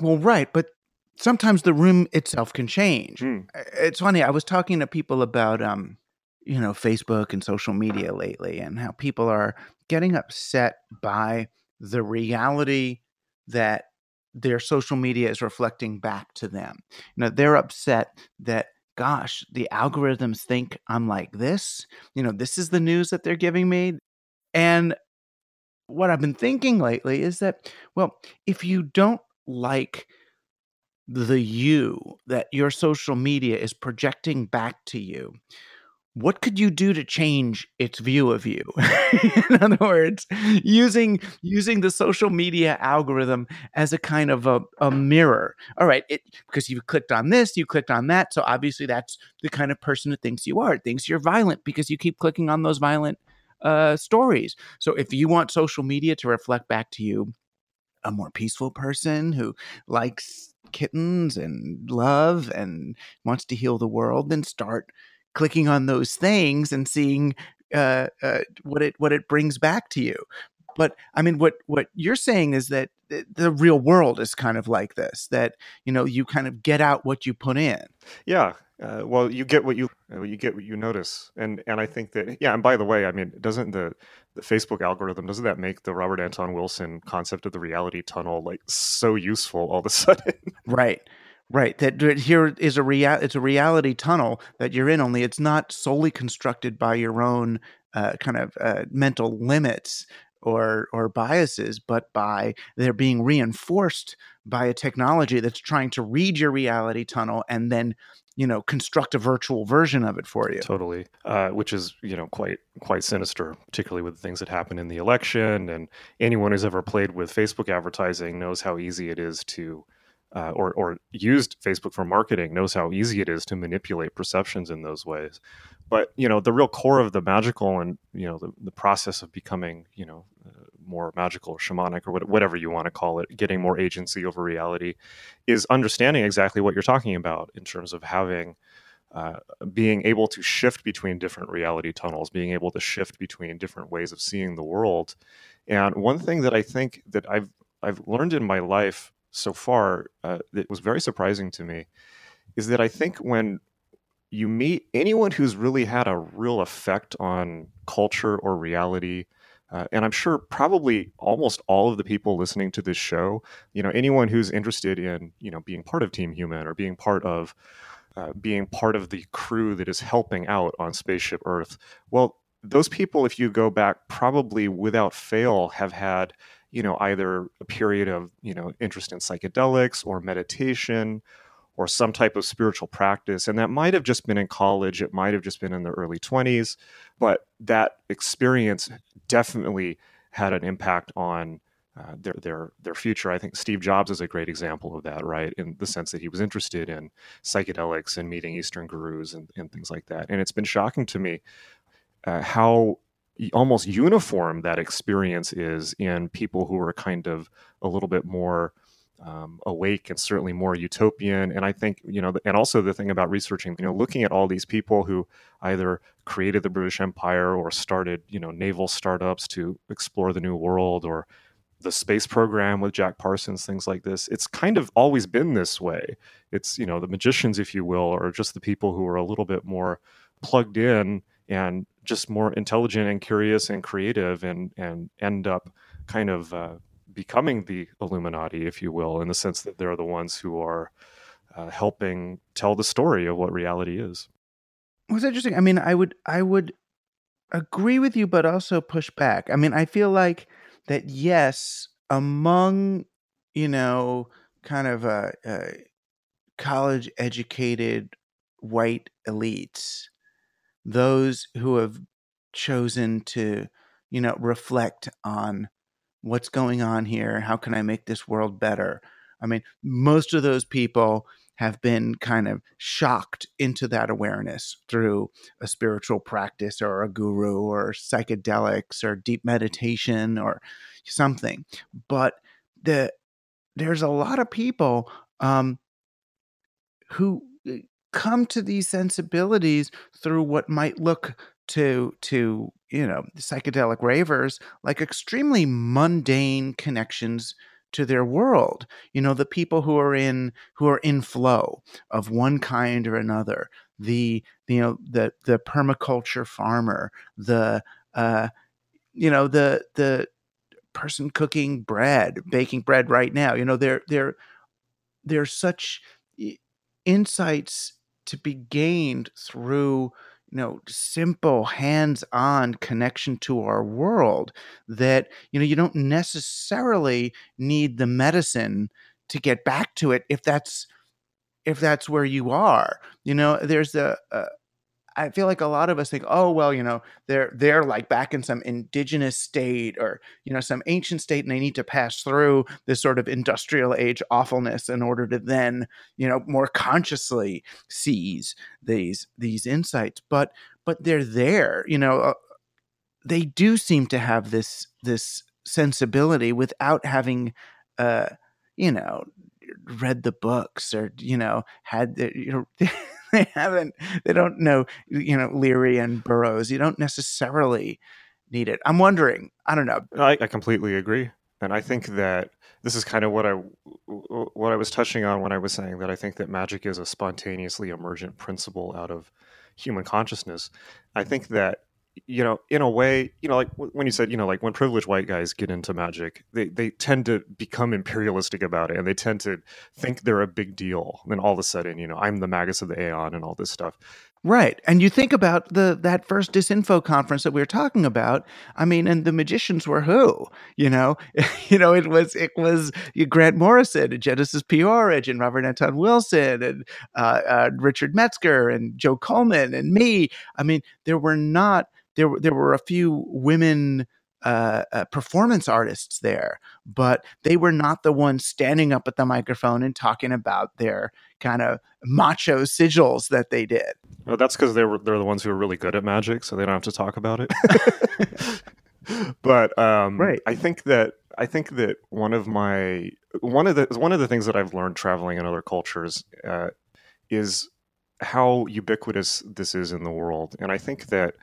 Well, right. But sometimes the room itself can change. Mm. It's funny. I was talking to people about, um, you know, Facebook and social media lately, and how people are getting upset by the reality that their social media is reflecting back to them. You know, they're upset that, gosh, the algorithms think I'm like this. You know, this is the news that they're giving me. And what I've been thinking lately is that, well, if you don't like the you that your social media is projecting back to you, what could you do to change its view of you? In other words, using using the social media algorithm as a kind of a, a mirror. All right, it, because you clicked on this, you clicked on that. So obviously that's the kind of person it thinks you are. It thinks you're violent because you keep clicking on those violent uh, stories. So if you want social media to reflect back to you a more peaceful person who likes kittens and love and wants to heal the world, then start clicking on those things and seeing uh, uh, what it what it brings back to you. But I mean, what what you're saying is that th- the real world is kind of like this. That you know, you kind of get out what you put in. Yeah. Uh, well, you get what you you get what you notice, and and I think that yeah. And by the way, I mean, doesn't the the Facebook algorithm doesn't that make the Robert Anton Wilson concept of the reality tunnel like so useful all of a sudden? Right. Right, that here is a rea- it's a reality tunnel that you're in, only it's not solely constructed by your own uh, kind of uh, mental limits or or biases, but by they're being reinforced by a technology that's trying to read your reality tunnel and then, you know, construct a virtual version of it for you. Totally, uh, which is, you know, quite quite sinister, particularly with the things that happened in the election. And anyone who's ever played with Facebook advertising knows how easy it is to... Uh, or, or used Facebook for marketing knows how easy it is to manipulate perceptions in those ways. But, you know, the real core of the magical and, you know, the, the process of becoming, you know, uh, more magical or shamanic or what, whatever you want to call it, getting more agency over reality is understanding exactly what you're talking about in terms of having, uh, being able to shift between different reality tunnels, being able to shift between different ways of seeing the world. And one thing that I think that I've, I've learned in my life so far uh, that was very surprising to me is that I think when you meet anyone who's really had a real effect on culture or reality, uh, and I'm sure probably almost all of the people listening to this show, you know, anyone who's interested in, you know, being part of Team Human or being part of uh, being part of the crew that is helping out on Spaceship Earth, well, those people, if you go back, probably without fail have had, you know, either a period of, you know, interest in psychedelics or meditation or some type of spiritual practice. And that might have just been in college. It might have just been in the early twenties. But that experience definitely had an impact on uh, their, their, their future. I think Steve Jobs is a great example of that, right? In the sense that he was interested in psychedelics and meeting Eastern gurus and, and things like that. And it's been shocking to me uh, how almost uniform that experience is in people who are kind of a little bit more um, awake and certainly more utopian. And I think, you know, and also the thing about researching, you know, looking at all these people who either created the British Empire or started, you know, naval startups to explore the New World or the space program with Jack Parsons, things like this. It's kind of always been this way. It's, you know, the magicians, if you will, or just the people who are a little bit more plugged in and just more intelligent and curious and creative and and end up kind of uh, becoming the Illuminati, if you will, in the sense that they're the ones who are uh, helping tell the story of what reality is. Well, it's interesting. I mean, I would I would agree with you, but also push back. I mean, I feel like that, yes, among, you know, kind of uh, uh, college-educated white elites, those who have chosen to, you know, reflect on what's going on here, how can I make this world better? I mean, most of those people have been kind of shocked into that awareness through a spiritual practice or a guru or psychedelics or deep meditation or something. But the there's a lot of people um, who come to these sensibilities through what might look to, to you know, psychedelic ravers, like extremely mundane connections to their world. You know, the people who are in, who are in flow of one kind or another, the, you know, the, the permaculture farmer, the, uh, you know, the, the person cooking bread, baking bread right now, you know, they're, they're, they're such insights to be gained through, you know, simple hands-on connection to our world that, you know, you don't necessarily need the medicine to get back to it if that's if that's where you are. You know, there's a, a I feel like a lot of us think, oh, well, you know, they're they're like back in some indigenous state or, you know, some ancient state, and they need to pass through this sort of industrial age awfulness in order to then, you know, more consciously seize these these insights. But but they're there, you know, uh, they do seem to have this this sensibility without having, uh, you know, read the books or, you know, had the, you know, they haven't, they don't know, you know, Leary and Burroughs. You don't necessarily need it. I'm wondering, I don't know. I, I completely agree. And I think that this is kind of what I, what I was touching on when I was saying that I think that magic is a spontaneously emergent principle out of human consciousness. I think that, you know, in a way, you know, like when you said, you know, like when privileged white guys get into magic, they, they tend to become imperialistic about it, and they tend to think they're a big deal. And then all of a sudden, you know, I'm the magus of the Aeon and all this stuff. Right. And you think about the that first DisinfoCon conference that we were talking about. I mean, and the magicians were who? You know, you know, it was it was Grant Morrison and Genesis P. Orridge and Robert Anton Wilson and uh, uh, Richard Metzger and Joe Coleman and me. I mean, there were not there were there were a few women Uh, uh, performance artists there, but they were not the ones standing up at the microphone and talking about their kind of macho sigils that they did. Well, that's because they were they're the ones who are really good at magic, so they don't have to talk about it. But um, right. I think that I think that one of my one of the one of the things that I've learned traveling in other cultures uh, is how ubiquitous this is in the world, and I think that.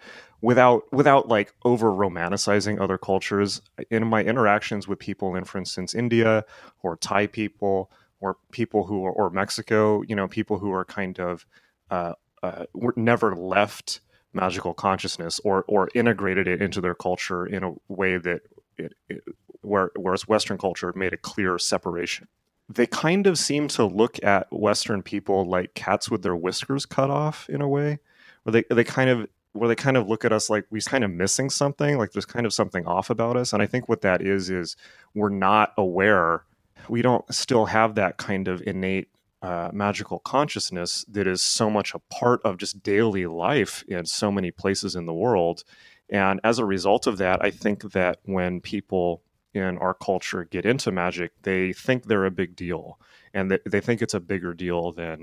Without without like over romanticizing other cultures, in my interactions with people in, for instance, India or Thai people or people who are, or Mexico, you know, people who are kind of uh, uh, were never left magical consciousness or or integrated it into their culture in a way that it, it, where whereas Western culture made a clear separation. They kind of seem to look at Western people like cats with their whiskers cut off in a way, where they they kind of. where they kind of look at us like we're kind of missing something, like there's kind of something off about us. And I think what that is, is we're not aware. We don't still have that kind of innate uh, magical consciousness that is so much a part of just daily life in so many places in the world. And as a result of that, I think that when people in our culture get into magic, they think they're a big deal, and that they think it's a bigger deal than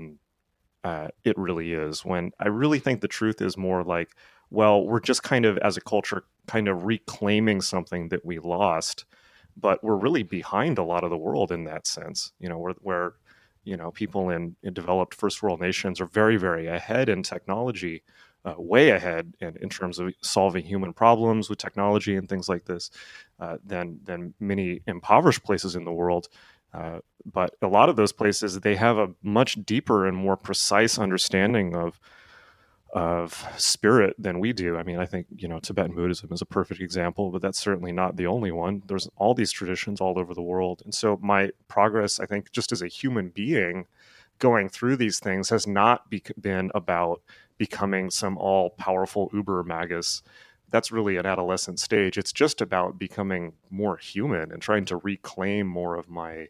Uh, it really is, when I really think the truth is more like, well, we're just kind of as a culture kind of reclaiming something that we lost, but we're really behind a lot of the world in that sense, you know, where, where you know, people in, in developed first world nations are very, very ahead in technology, uh, way ahead in, in terms of solving human problems with technology and things like this uh, than, than many impoverished places in the world. Uh, but a lot of those places, they have a much deeper and more precise understanding of of spirit than we do. I mean, I think, you know, Tibetan Buddhism is a perfect example, but that's certainly not the only one. There's all these traditions all over the world. And so my progress, I think, just as a human being going through these things has not be- been about becoming some all-powerful uber magus. That's really an adolescent stage. It's just about becoming more human and trying to reclaim more of my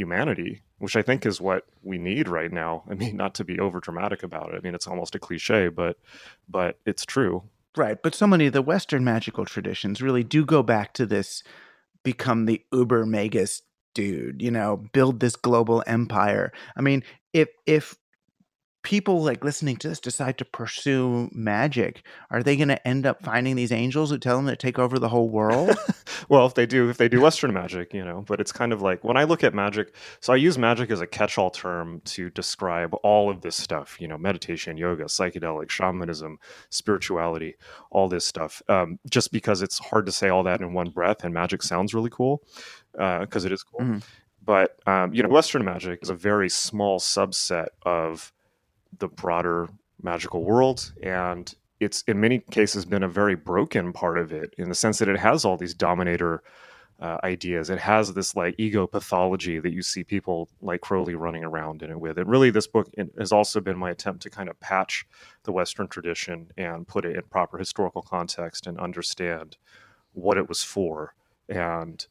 humanity, which I think is what we need right now. I mean, not to be over dramatic about it. I mean, it's almost a cliche, but but it's true. Right. But so many of the Western magical traditions really do go back to this, become the uber magus dude, you know, build this global empire. I mean, if if people like listening to this decide to pursue magic, are they going to end up finding these angels who tell them to take over the whole world? Well, if they do, if they do Western magic, you know, but it's kind of like when I look at magic, so I use magic as a catch-all term to describe all of this stuff, you know, meditation, yoga, psychedelic, shamanism, spirituality, all this stuff, um, just because it's hard to say all that in one breath, and magic sounds really cool because uh, it is cool. Mm-hmm. But, um, you know, Western magic is a very small subset of the broader magical world, and it's in many cases been a very broken part of it, in the sense that it has all these dominator uh, ideas. It has this like ego pathology that you see people like Crowley running around in it with. And really this book has also been my attempt to kind of patch the Western tradition and put it in proper historical context and understand what it was for. And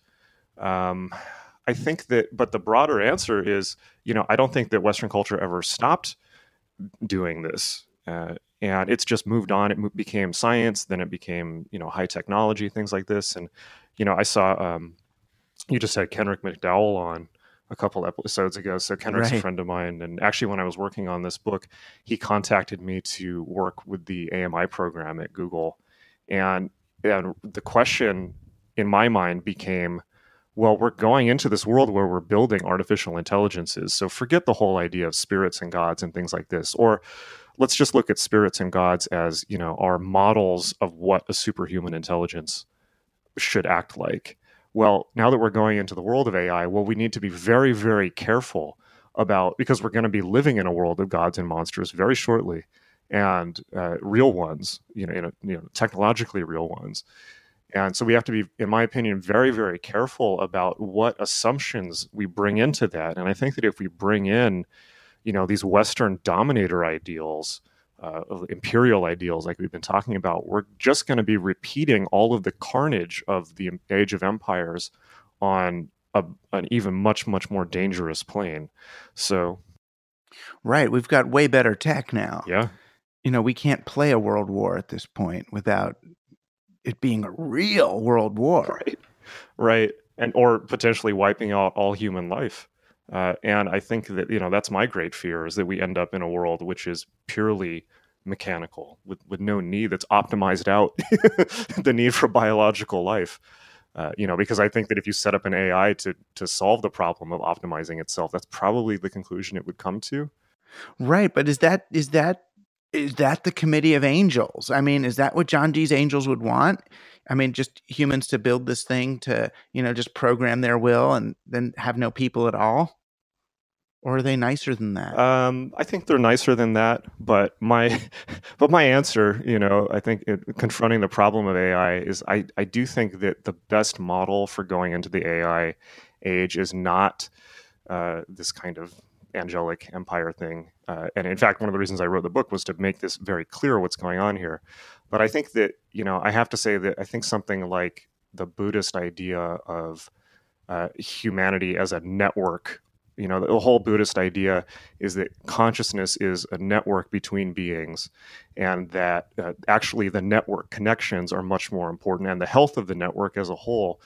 um, I think that, but the broader answer is, you know, I don't think that Western culture ever stopped doing this. Uh, And it's just moved on. It became science. Then it became, you know, high technology, things like this. And, you know, I saw, um, you just had Kenrick McDowell on a couple episodes ago. So Kenrick's right. a friend of mine. And actually, when I was working on this book, he contacted me to work with the A M I program at Google. And, and the question in my mind became, well, we're going into this world where we're building artificial intelligences. So forget the whole idea of spirits and gods and things like this. Or let's just look at spirits and gods as, you know, our models of what a superhuman intelligence should act like. Well, now that we're going into the world of A I, well, we need to be very, very careful about, because we're going to be living in a world of gods and monsters very shortly, and uh, real ones, you know, in a, you know, technologically real ones. And so we have to be, in my opinion, very, very careful about what assumptions we bring into that. And I think that if we bring in, you know, these Western dominator ideals, uh, imperial ideals, like we've been talking about, we're just going to be repeating all of the carnage of the Age of Empires on a, an even much, much more dangerous plane. So, right, we've got way better tech now. Yeah, you know, we can't play a world war at this point without it being a real world war, right? Right, and or potentially wiping out all human life. Uh, and I think that, you know, that's my great fear, is that we end up in a world which is purely mechanical with, with no need, that's optimized out the need for biological life. Uh, you know, because I think that if you set up an A I to to solve the problem of optimizing itself, that's probably the conclusion it would come to. Right. But is that is that is that the committee of angels? I mean, is that what John Dee's angels would want? I mean, just humans to build this thing to, you know, just program their will and then have no people at all? Or are they nicer than that? Um, I think they're nicer than that, but my, but my answer, you know, I think it, confronting the problem of A I is I, I do think that the best model for going into the A I age is not uh, this kind of angelic empire thing. Uh, and in fact, one of the reasons I wrote the book was to make this very clear what's going on here. But I think that, you know, I have to say that I think something like the Buddhist idea of uh, humanity as a network. You know, the whole Buddhist idea is that consciousness is a network between beings, and that uh, actually the network connections are much more important, and the health of the network as a whole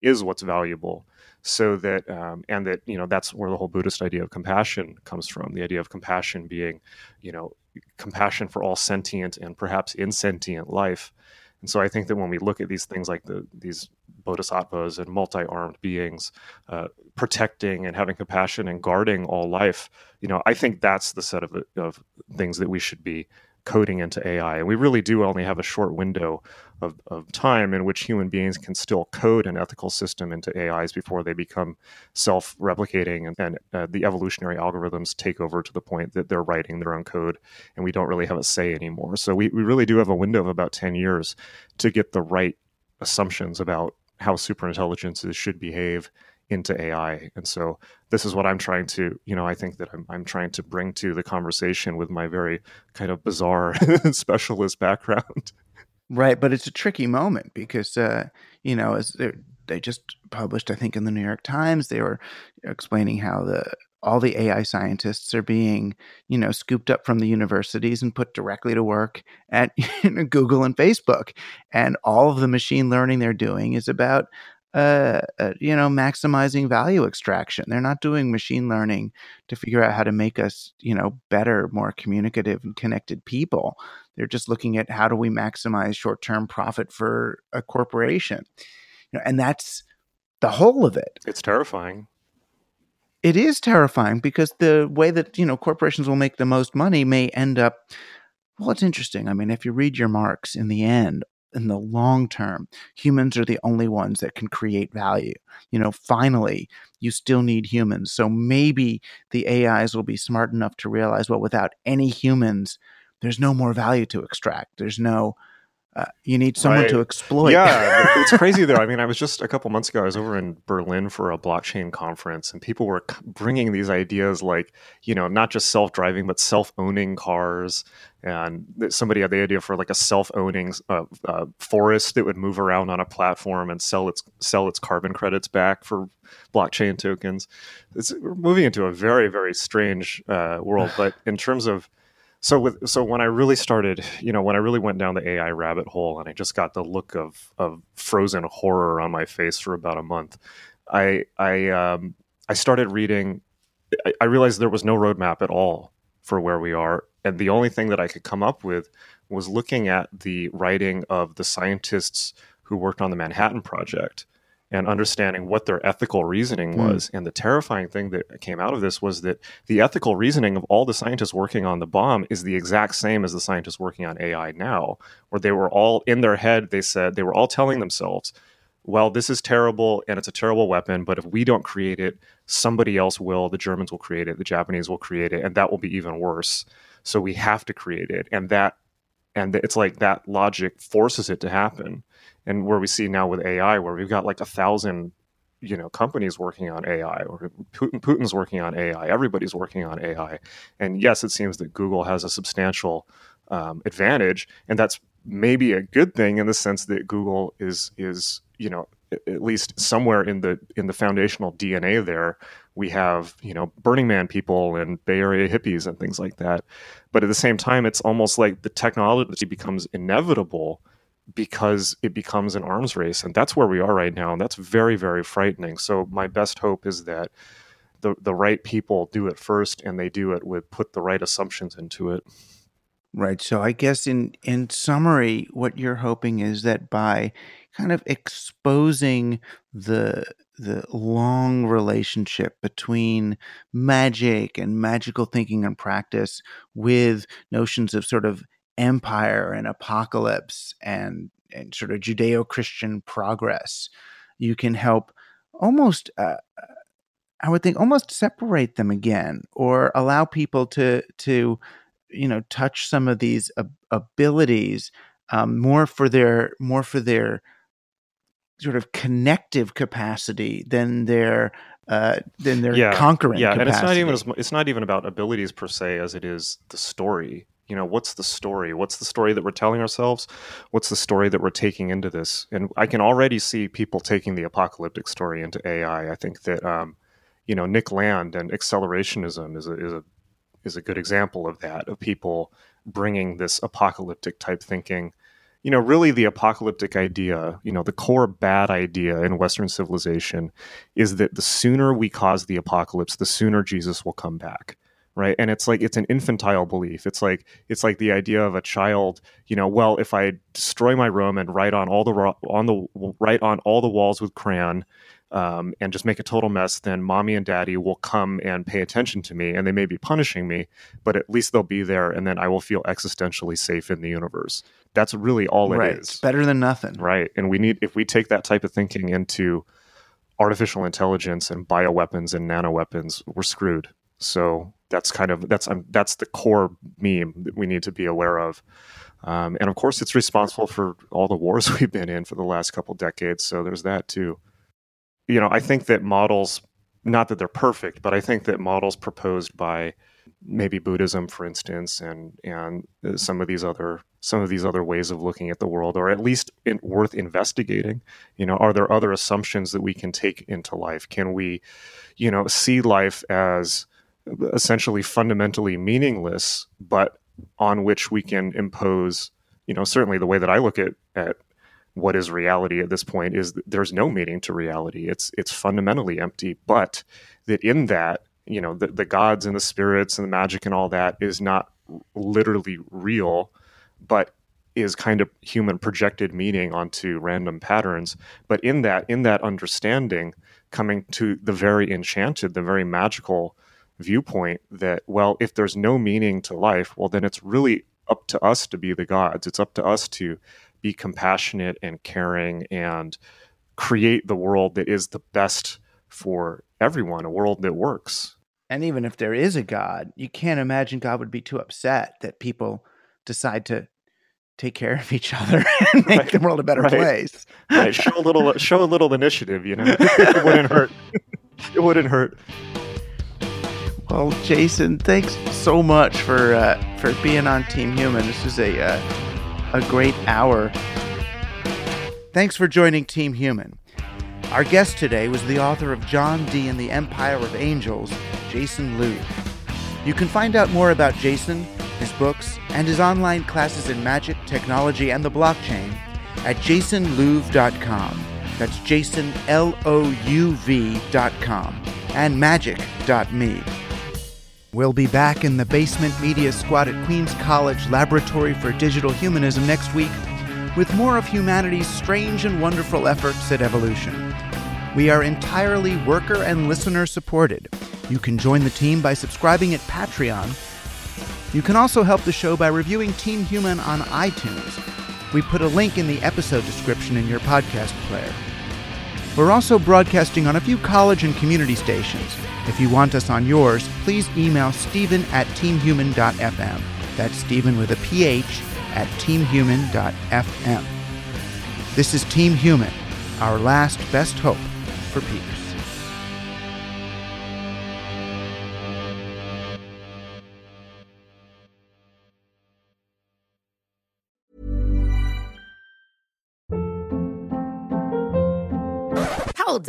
is what's valuable. So that, um, and that, you know, that's where the whole Buddhist idea of compassion comes from, the idea of compassion being, you know, compassion for all sentient and perhaps insentient life. And so I think that when we look at these things like the these bodhisattvas and multi-armed beings uh, protecting and having compassion and guarding all life, you know, I think that's the set of, of things that we should be coding into A I. And we really do only have a short window of, of time in which human beings can still code an ethical system into A Is before they become self-replicating and, and uh, the evolutionary algorithms take over to the point that they're writing their own code and we don't really have a say anymore. So we, we really do have a window of about ten years to get the right assumptions about how superintelligences should behave into A I. And so this is what I'm trying to, you know, I think that I'm, I'm trying to bring to the conversation with my very kind of bizarre specialist background. Right. But it's a tricky moment because, uh, you know, as they just published, I think in the New York Times, they were explaining how the all the A I scientists are being, you know, scooped up from the universities and put directly to work at Google and Facebook. And all of the machine learning they're doing is about Uh, uh, you know, maximizing value extraction. They're not doing machine learning to figure out how to make us, you know, better, more communicative and connected people. They're just looking at how do we maximize short-term profit for a corporation. You know, and that's the whole of it. It's terrifying. It is terrifying because the way that, you know, corporations will make the most money may end up, well, it's interesting. I mean, if you read your Marx in the end, in the long term, humans are the only ones that can create value. You know, finally, you still need humans. So maybe the A Is will be smart enough to realize, well, without any humans, there's no more value to extract. There's no, uh, you need someone right. to exploit. Yeah, it's crazy though. I mean, I was just a couple months ago, I was over in Berlin for a blockchain conference and people were bringing these ideas like, you know, not just self-driving, but self-owning cars. And somebody had the idea for like a self-owning uh, uh, forest that would move around on a platform and sell its sell its carbon credits back for blockchain tokens. It's, we're moving into a very, very strange uh, world. But in terms of So with, so when I really started, you know, when I really went down the A I rabbit hole and I just got the look of, of frozen horror on my face for about a month, I, I, um, I started reading, I, I realized there was no roadmap at all for where we are. And the only thing that I could come up with was looking at the writing of the scientists who worked on the Manhattan Project and understanding what their ethical reasoning was. Mm. And the terrifying thing that came out of this was that the ethical reasoning of all the scientists working on the bomb is the exact same as the scientists working on A I now, where they were all in their head, they said, they were all telling themselves, well, this is terrible and it's a terrible weapon, but if we don't create it, somebody else will. The Germans will create it, the Japanese will create it, and that will be even worse. So we have to create it. And that, and it's like that logic forces it to happen. And where we see now with A I, where we've got like a thousand, you know, companies working on A I, or Putin, Putin's working on A I, everybody's working on A I. And yes, it seems that Google has a substantial um, advantage, and that's maybe a good thing in the sense that Google is, is, you know, at least somewhere in the in the foundational D N A there, we have, you know, Burning Man people and Bay Area hippies and things like that. But at the same time, it's almost like the technology becomes inevitable because it becomes an arms race. And that's where we are right now. And that's very, very frightening. So my best hope is that the, the right people do it first, and they do it with put the right assumptions into it. Right. So I guess in, in summary, what you're hoping is that by kind of exposing the the long relationship between magic and magical thinking and practice with notions of sort of empire and apocalypse and, and sort of Judeo-Christian progress, you can help almost, uh, I would think, almost separate them again, or allow people to, to you know, touch some of these ab- abilities um, more for their more for their sort of connective capacity than their uh, than their yeah. conquering yeah. capacity. Yeah, and it's not even it's not even about abilities per se as it is the story. You know, what's the story? What's the story that we're telling ourselves? What's the story that we're taking into this? And I can already see people taking the apocalyptic story into A I. I think that um, you know, Nick Land and accelerationism is a, is a is a good example of that, of people bringing this apocalyptic type thinking. You know, really the apocalyptic idea, you know, the core bad idea in Western civilization is that the sooner we cause the apocalypse, the sooner Jesus will come back, right? And it's like, it's an infantile belief. It's like, it's like the idea of a child, you know, well, if I destroy my room and write on all the, on the, write on all the walls with crayon, Um, and just make a total mess, then mommy and daddy will come and pay attention to me, and they may be punishing me, but at least they'll be there, and then I will feel existentially safe in the universe. That's really all it right. is. It's better than nothing. Right. And we need, if we take that type of thinking into artificial intelligence and bioweapons and nanoweapons, we're screwed. So that's kind of, that's um, that's the core meme that we need to be aware of. Um, and of course, it's responsible for all the wars we've been in for the last couple decades, so there's that too. You know, I think that models, not that they're perfect, but I think that models proposed by maybe Buddhism, for instance, and and some of these other some of these other ways of looking at the world are at least in, worth investigating. You know, are there other assumptions that we can take into life? Can we, you know, see life as essentially fundamentally meaningless, but on which we can impose, you know, certainly the way that I look at at what is reality at this point is that there's no meaning to reality. It's it's fundamentally empty, but that in that, you know, the, the gods and the spirits and the magic and all that is not literally real, but is kind of human projected meaning onto random patterns. But in that, in that understanding, coming to the very enchanted, the very magical viewpoint that, well, if there's no meaning to life, well, then it's really up to us to be the gods. It's up to us to be compassionate and caring and create the world that is the best for everyone, a world that works. And even if there is a God, you can't imagine God would be too upset that people decide to take care of each other and make right. the world a better right. place. Right. Show a little, show a little initiative, you know, it wouldn't hurt. It wouldn't hurt. Well, Jason, thanks so much for, uh, for being on Team Human. This is a, uh, a great hour. Thanks for joining Team Human. Our guest today was the author of John Dee and the Empire of Angels, Jason Louv. You can find out more about Jason, his books, and his online classes in magic, technology, and the blockchain at jason louv dot com. That's Jason, L O U V dot com, and magic dot me. We'll be back in the Basement Media Squad at Queens College Laboratory for Digital Humanism next week with more of humanity's strange and wonderful efforts at evolution. We are entirely worker and listener supported. You can join the team by subscribing at Patreon. You can also help the show by reviewing Team Human on iTunes. We put a link in the episode description in your podcast player. We're also broadcasting on a few college and community stations. If you want us on yours, please email Stephen at team human dot f m. That's Stephen with a P H at team human dot f m. This is Team Human, our last best hope for peace. Hold